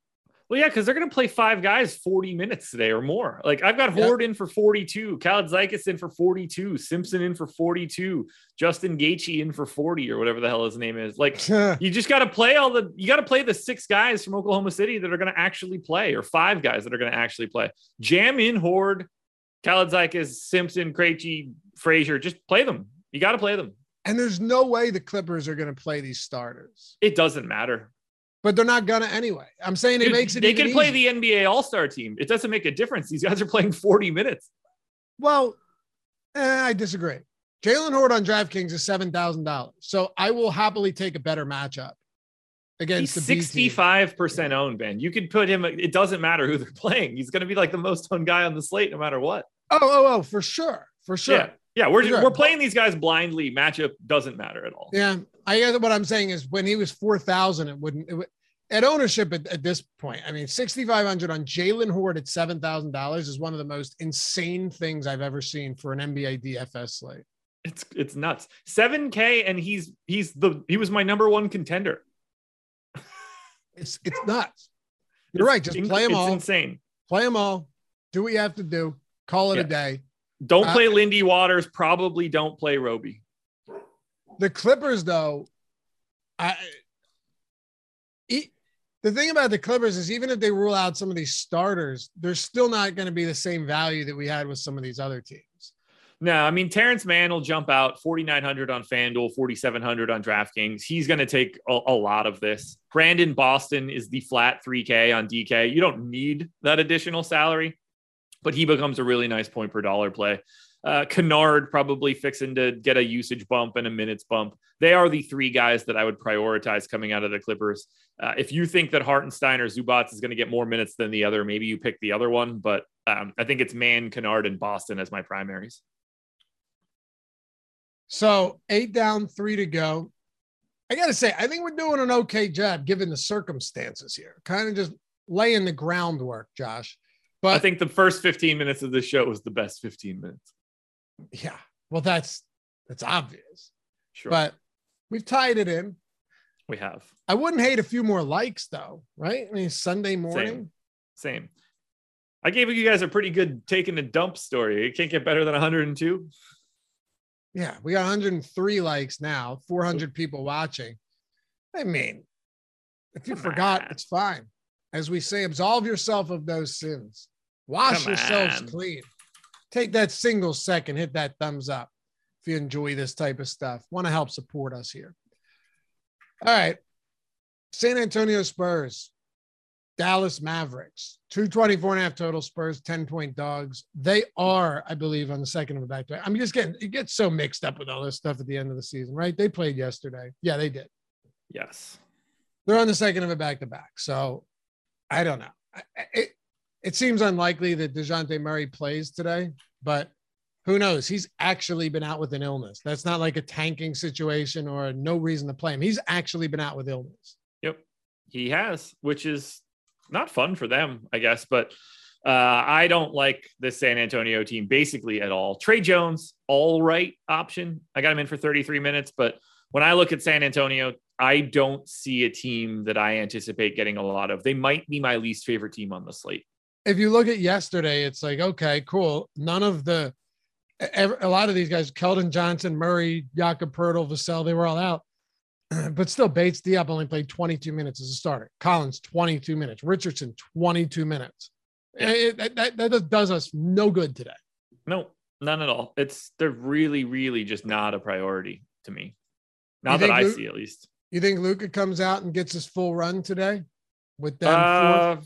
Well, yeah, because they're going to play five guys forty minutes today or more. Like, I've got Horde yep. in for forty-two, Khaled Zykus in for forty-two, Simpson in for forty-two, Justin Gaethje in for forty or whatever the hell his name is. Like, you just got to play all the – you got to play the six guys from Oklahoma City that are going to actually play, or five guys that are going to actually play. Jam in Horde, Khaled Zykus, Simpson, Krejci, Frazier. Just play them. You got to play them. And there's no way the Clippers are going to play these starters. It doesn't matter. But they're not gonna anyway. I'm saying it Dude, makes it. They can play easier. The N B A All-Star team. It doesn't make a difference. These guys are playing forty minutes. Well, eh, I disagree. Jalen Horde on DraftKings is seven thousand dollars, so I will happily take a better matchup against he's the sixty-five percent owned, Ben. You could put him, it doesn't matter who they're playing. He's going to be like the most owned guy on the slate no matter what. Oh, oh, oh, for sure. For sure. Yeah, yeah we're just, sure. we're playing these guys blindly. Matchup doesn't matter at all. Yeah. I guess what I'm saying is when he was four thousand, it wouldn't, it would, at ownership at, at this point, I mean, sixty-five hundred on Jalen Horde at seven thousand dollars is one of the most insane things I've ever seen for an N B A D F S slate. It's, it's nuts. seven K and he's, he's the, he was my number one contender. It's it's nuts. You're it's, right. Just play them it's all. It's insane. Play them all. Do what you have to do. Call it yeah. a day. Don't uh, play Lindy Waters. Probably don't play Roby. The Clippers, though, I. It, the thing about the Clippers is even if they rule out some of these starters, they're still not going to be the same value that we had with some of these other teams. No, I mean, Terrence Mann will jump out, forty-nine hundred on FanDuel, forty-seven hundred on DraftKings. He's going to take a, a lot of this. Brandon Boston is the flat three K on D K. You don't need that additional salary, but he becomes a really nice point per dollar play. Uh, Kennard probably fixing to get a usage bump and a minutes bump. They are the three guys that I would prioritize coming out of the Clippers. Uh, if you think that Hartenstein or Zubats is going to get more minutes than the other, maybe you pick the other one, but um, I think it's Mann, Kennard, and Boston as my primaries. So eight down, three to go. I got to say, I think we're doing an okay job given the circumstances here. Kind of just laying the groundwork, Josh. But I think the first fifteen minutes of this show was the best fifteen minutes. Yeah. Well, that's, that's obvious. Sure. But we've tied it in. We have. I wouldn't hate a few more likes though. Right. I mean, Sunday morning. Same. Same. I gave you guys a pretty good taking a dump story. It can't get better than one hundred two. Yeah, we got one hundred three likes now, four hundred people watching. I mean, if you Come forgot, on. It's fine. As we say, absolve yourself of those sins. Wash Come yourselves on. Clean. Take that single second, hit that thumbs up if you enjoy this type of stuff. Want to help support us here. All right. San Antonio Spurs, Dallas Mavericks, two twenty-four and a half total. Spurs, ten point dogs. They are, I believe, on the second of a back to back. I'm just getting, it gets so mixed up with all this stuff at the end of the season, right? They played yesterday. Yeah, they did. Yes. They're on the second of a back to back. So I don't know. It, it seems unlikely that DeJounte Murray plays today, but who knows? He's actually been out with an illness. That's not like a tanking situation or no reason to play him. He's actually been out with illness. Yep. He has, which is, not fun for them, I guess, but uh, I don't like this San Antonio team basically at all. Trey Jones, all right option. I got him in for thirty-three minutes, but when I look at San Antonio, I don't see a team that I anticipate getting a lot of. They might be my least favorite team on the slate. If you look at yesterday, it's like, okay, cool. None of the, a lot of these guys, Keldon Johnson, Murray, Jakob Poeltl, Vassell, they were all out. But still, Bates Diop only played twenty-two minutes as a starter. Collins, twenty-two minutes. Richardson, twenty-two minutes. Yeah. It, it, that, that does us no good today. No, none at all. It's they're really, really just not a priority to me. Not that I Luke, see, at least. You think Luka comes out and gets his full run today? With them uh,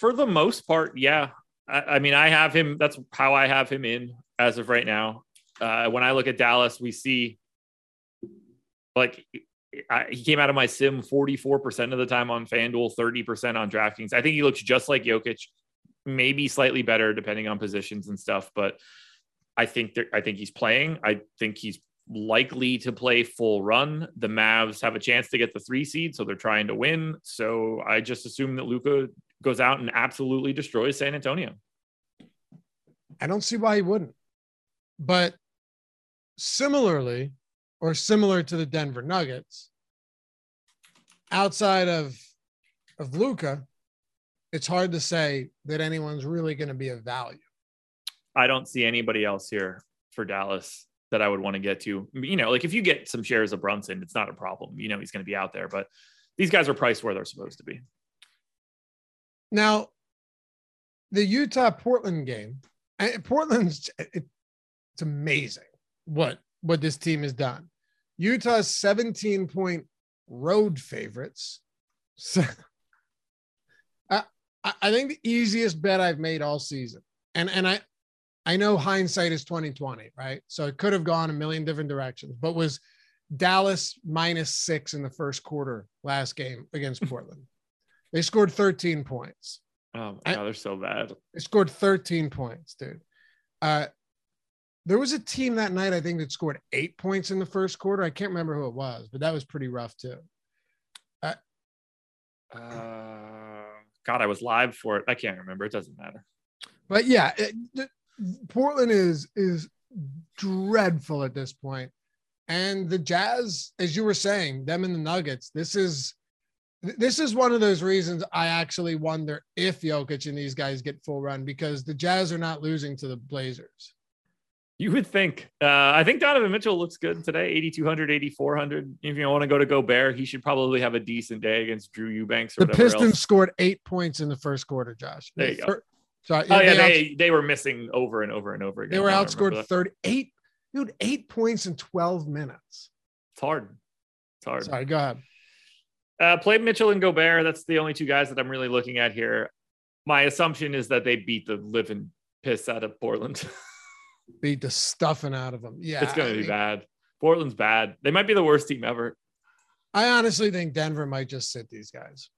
for the most part, yeah. I, I mean, I have him. That's how I have him in as of right now. Uh, when I look at Dallas, we see like. I, he came out of my sim forty-four percent of the time on FanDuel, thirty percent on DraftKings. I think he looks just like Jokic, maybe slightly better depending on positions and stuff. But I think there, I think he's playing. I think he's likely to play full run. The Mavs have a chance to get the three seed, so they're trying to win. So I just assume that Luka goes out and absolutely destroys San Antonio. I don't see why he wouldn't. But similarly, or similar to the Denver Nuggets, outside of of Luka, it's hard to say that anyone's really going to be of value. I don't see anybody else here for Dallas that I would want to get to. You know, like if you get some shares of Brunson, it's not a problem. You know, he's going to be out there, but these guys are priced where they're supposed to be. Now, the Utah-Portland game, Portland's it, it's amazing what what this team has done. Utah's seventeen point road favorites. So, I, I think the easiest bet I've made all season, and and I, I know hindsight is twenty twenty, right? So it could have gone a million different directions, but was Dallas minus six in the first quarter last game against Portland. They scored thirteen points. Oh, my God, they're so bad. They scored thirteen points, dude. Uh, there was a team that night, I think, that scored eight points in the first quarter. I can't remember who it was, but that was pretty rough, too. Uh, uh, God, I was live for it. I can't remember. It doesn't matter. But, yeah, it, it, Portland is is dreadful at this point. And the Jazz, as you were saying, them and the Nuggets, this is this is one of those reasons I actually wonder if Jokic and these guys get full run, because the Jazz are not losing to the Blazers. You would think. Uh, I think Donovan Mitchell looks good today, eighty-two hundred, eighty-four hundred. If you want to go to Gobert, he should probably have a decent day against Drew Eubanks. Or the Pistons else. Scored eight points in the first quarter, Josh. There you go. Sorry, oh, yeah, they, they, outs- they were missing over and over and over again. They were outscored thirty-eight. Dude, eight points in twelve minutes. It's hard. It's hard. Sorry, go ahead. Uh, play Mitchell and Gobert. That's the only two guys that I'm really looking at here. My assumption is that they beat the living piss out of Portland. Beat the stuffing out of them. Yeah. It's going to be mean, bad. Portland's bad. They might be the worst team ever. I honestly think Denver might just sit these guys.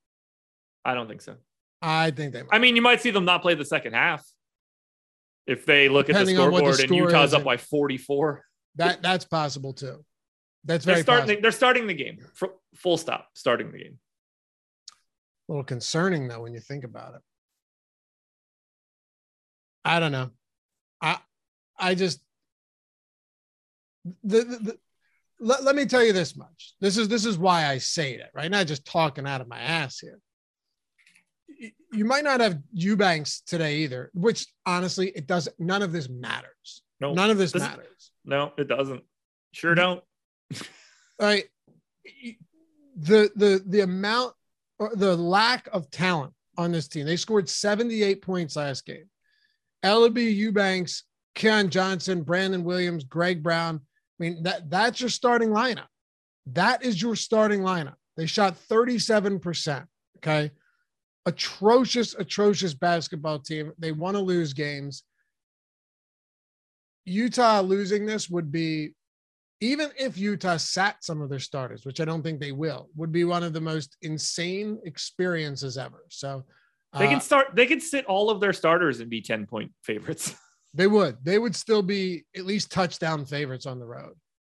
I don't think so. I think they might. I mean, you might see them not play the second half. If they look Depending at the scoreboard the and Utah's up by forty-four. That That's possible, too. That's very they're starting, possible. They're starting the game. Full stop. Starting the game. A little concerning, though, when you think about it. I don't know. I I just... the, the, the let, let me tell you this much. This is, this is why I say that, right? Not just talking out of my ass here. You might not have Eubanks today either, which honestly, it doesn't. None of this matters. No, none of this, this matters. No, it doesn't. Sure don't. All right. The the the amount or the lack of talent on this team. They scored seventy-eight points last game. Ellaby, Eubanks, Keon Johnson, Brandon Williams, Greg Brown. I mean, that that's your starting lineup. That is your starting lineup. They shot thirty-seven percent. Okay. Atrocious, atrocious basketball team. They want to lose games. Utah losing this would be, even if Utah sat some of their starters, which I don't think they will, would be one of the most insane experiences ever. So uh, they can start, they can sit all of their starters and be ten point favorites. They would, they would still be at least touchdown favorites on the road.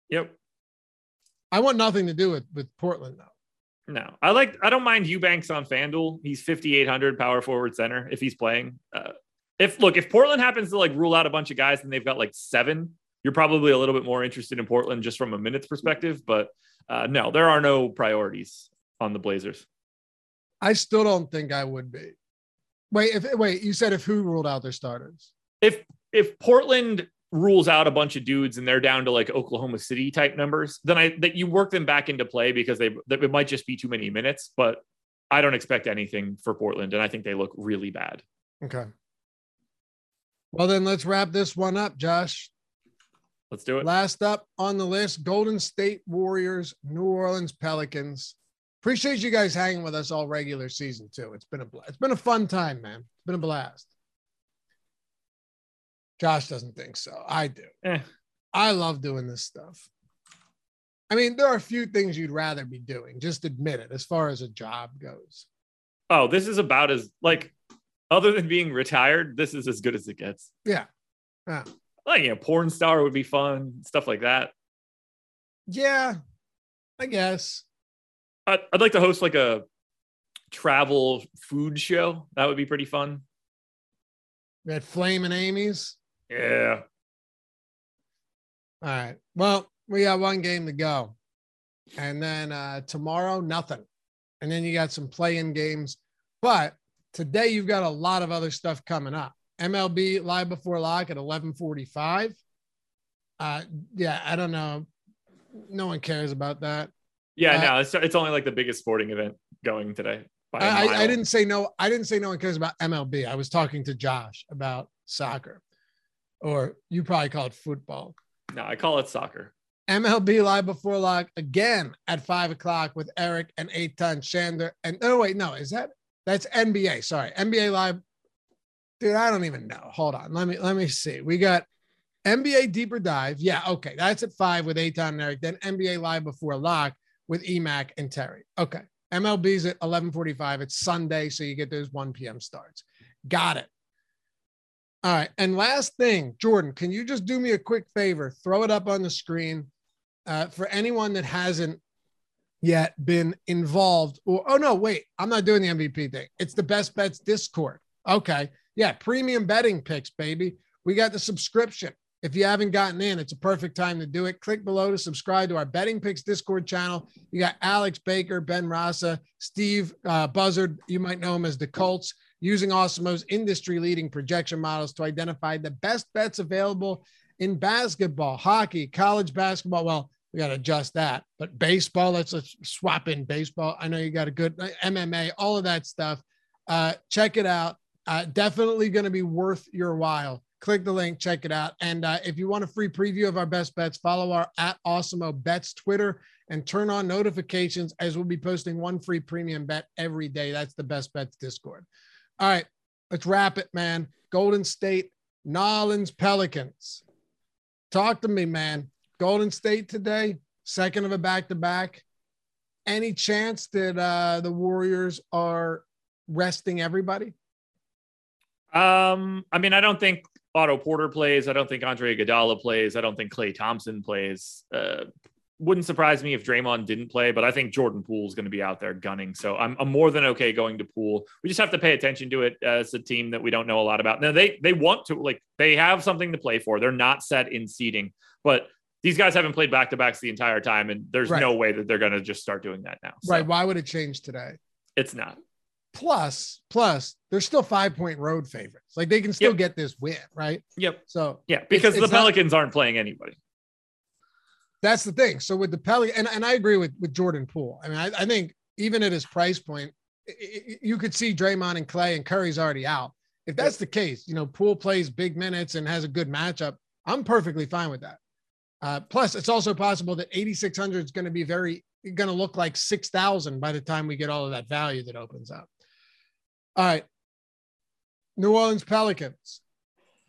Yep. I want nothing to do with, with Portland though. No, I like, I don't mind Eubanks on FanDuel. He's fifty-eight hundred power forward center if he's playing. Uh, if look, if Portland happens to like rule out a bunch of guys and they've got like seven, you're probably a little bit more interested in Portland just from a minutes perspective. But uh, no, there are no priorities on the Blazers. I still don't think I would be. Wait, if wait, you said if who ruled out their starters? If if Portland rules out a bunch of dudes and they're down to like Oklahoma City type numbers, then I that you work them back into play because they that it might just be too many minutes. But I don't expect anything for Portland, and I think they look really bad. Okay. Well, then let's wrap this one up, Josh. Let's do it. Last up on the list: Golden State Warriors, New Orleans Pelicans. Appreciate you guys hanging with us all regular season too. It's been a it's been a fun time, man. It's been a blast. Josh doesn't think so. I do. Eh. I love doing this stuff. I mean, there are a few things you'd rather be doing. Just admit it, as far as a job goes. Oh, this is about as, like, other than being retired, this is as good as it gets. Yeah. Yeah. Like, you know, porn star would be fun, stuff like that. Yeah, I guess. I'd, I'd like to host, like, a travel food show. That would be pretty fun. At Flaming Amy's. Yeah. All right. Well, we got one game to go. And then uh, tomorrow, nothing. And then you got some play-in games. But today you've got a lot of other stuff coming up. M L B Live Before Lock at eleven forty-five. Uh, yeah, I don't know. No one cares about that. Yeah, uh, no, it's, it's only like the biggest sporting event going today. I, I didn't say no. I didn't say no one cares about M L B. I was talking to Josh about soccer, or you probably call it football. No, I call it soccer. M L B Live Before Lock again at five o'clock with Eric and Eitan Shander. And oh wait, no, is that that's N B A? Sorry, N B A Live. Dude, I don't even know. Hold on, let me let me see. We got N B A Deeper Dive. Yeah, okay. That's at five with Eitan and Eric. Then N B A Live Before Lock with E Mac and Terry. Okay. M L B's at eleven forty-five. It's Sunday, so you get those one p.m. starts. Got it. All right. And last thing, Jordan, can you just do me a quick favor? Throw it up on the screen uh, for anyone that hasn't yet been involved. Or, oh, no, wait. I'm not doing the M V P thing. It's the Best Bets Discord. Okay. Yeah. Premium betting picks, baby. We got the subscription. If you haven't gotten in, it's a perfect time to do it. Click below to subscribe to our Betting Picks Discord channel. You got Alex Baker, Ben Rasa, Steve uh, Buzzard. You might know him as the Colts, using Awesemo+'s industry-leading projection models to identify the best bets available in basketball, hockey, college basketball. Well, we got to adjust that. But baseball, let's, let's swap in baseball. I know you got a good M M A, all of that stuff. Uh, check it out. Uh, definitely going to be worth your while. Click the link, check it out. And uh, if you want a free preview of our best bets, follow our at Awesemo Bets Twitter and turn on notifications, as we'll be posting one free premium bet every day. That's the Best Bets Discord. All right, let's wrap it, man. Golden State, New Orleans Pelicans. Talk to me, man. Golden State today, second of a back-to-back. Any chance that uh, the Warriors are resting everybody? Um, I mean, I don't think Otto Porter plays. I don't think Andre Iguodala plays. I don't think Klay Thompson plays. Uh, wouldn't surprise me if Draymond didn't play, but I think Jordan Poole is going to be out there gunning. So I'm, I'm more than okay going to Poole. We just have to pay attention to it as a team that we don't know a lot about. Now they, they want to, like, they have something to play for. They're not set in seeding, but these guys haven't played back-to-backs the entire time. And there's right. no way that they're going to just start doing that now. So. Right. Why would it change today? It's not. Plus, plus, they're still five-point road favorites. Like, they can still yep. get this win, right? Yep. So yeah, because it's, the it's Pelicans not, aren't playing anybody. That's the thing. So with the Pelicans, and, and I agree with, with Jordan Poole. I mean, I, I think even at his price point, it, it, you could see Draymond and Clay and Curry's already out. If that's yep. the case, you know, Poole plays big minutes and has a good matchup, I'm perfectly fine with that. Uh, plus, it's also possible that eighty-six hundred is going to be very going to look like six thousand by the time we get all of that value that opens up. All right, New Orleans Pelicans.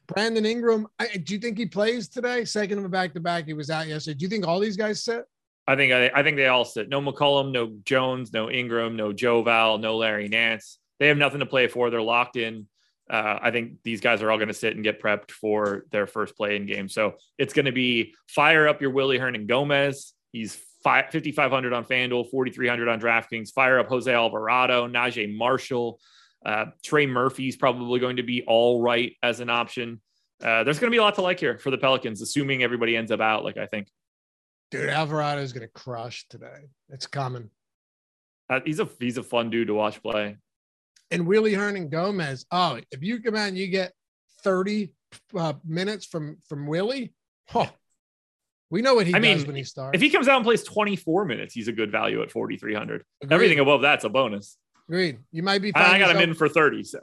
Brandon Ingram, I, do you think he plays today? Second of a back-to-back, he was out yesterday. Do you think all these guys sit? I think I, I think they all sit. No McCollum, no Jones, no Ingram, no Joval, no Larry Nance. They have nothing to play for. They're locked in. Uh, I think these guys are all going to sit and get prepped for their first play-in game. So it's going to be fire up your Willie Hernangomez. He's fifty-five hundred on FanDuel, forty-three hundred on DraftKings. Fire up Jose Alvarado, Najee Marshall. Uh, Trey Murphy's probably going to be all right as an option. Uh, there's going to be a lot to like here for the Pelicans, assuming everybody ends up out. Like, I think, dude, Alvarado is going to crush today. It's coming. Uh, he's a he's a fun dude to watch play. And Willie Hernangomez. Oh, if you come out and you get thirty uh, minutes from from Willie, oh, we know what he I does mean, when he starts. If he comes out and plays twenty-four minutes, he's a good value at forty-three hundred. Agreed. Everything above that's a bonus. Agreed. You might be. I got yourself... him in for thirty. So,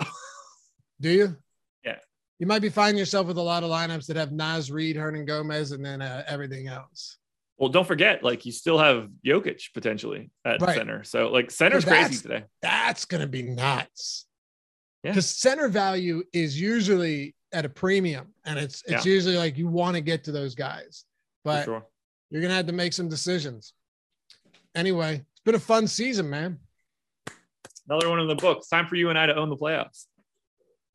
do you? Yeah. You might be finding yourself with a lot of lineups that have Naz Reid, Hernangomez, and then uh, everything else. Well, don't forget, like, you still have Jokic potentially at right. center. So, like, center's crazy today. That's going to be nuts. Yeah. Because center value is usually at a premium, and it's it's yeah. usually like you want to get to those guys, but sure. you're going to have to make some decisions. Anyway, it's been a fun season, man. Another one in the books. Time for you and I to own the playoffs.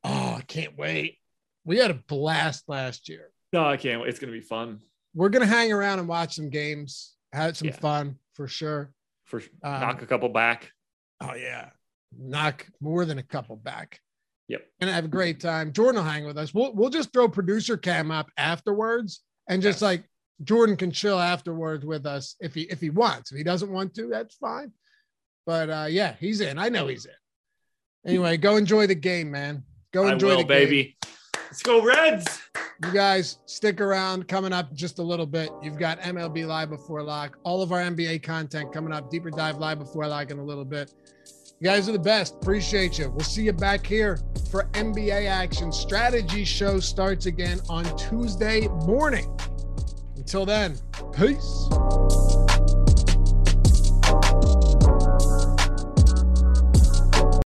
Oh, I can't wait. We had a blast last year. No, I can't wait. It's going to be fun. We're going to hang around and watch some games. Have some yeah. fun for sure. For sure. Um, knock a couple back. Oh, yeah. Knock more than a couple back. Yep. And have a great time. Jordan will hang with us. We'll, we'll just throw producer cam up afterwards and just yeah. like Jordan can chill afterwards with us if he if he wants. If he doesn't want to, that's fine. But, uh, yeah, he's in. I know he's in. Anyway, go enjoy the game, man. Go enjoy I will, the baby. game. Let's go, Reds. You guys, stick around. Coming up just a little bit, you've got M L B Live Before Lock. All of our N B A content coming up. Deeper Dive Live Before Lock in a little bit. You guys are the best. Appreciate you. We'll see you back here for N B A action. Strategy show starts again on Tuesday morning. Until then, peace.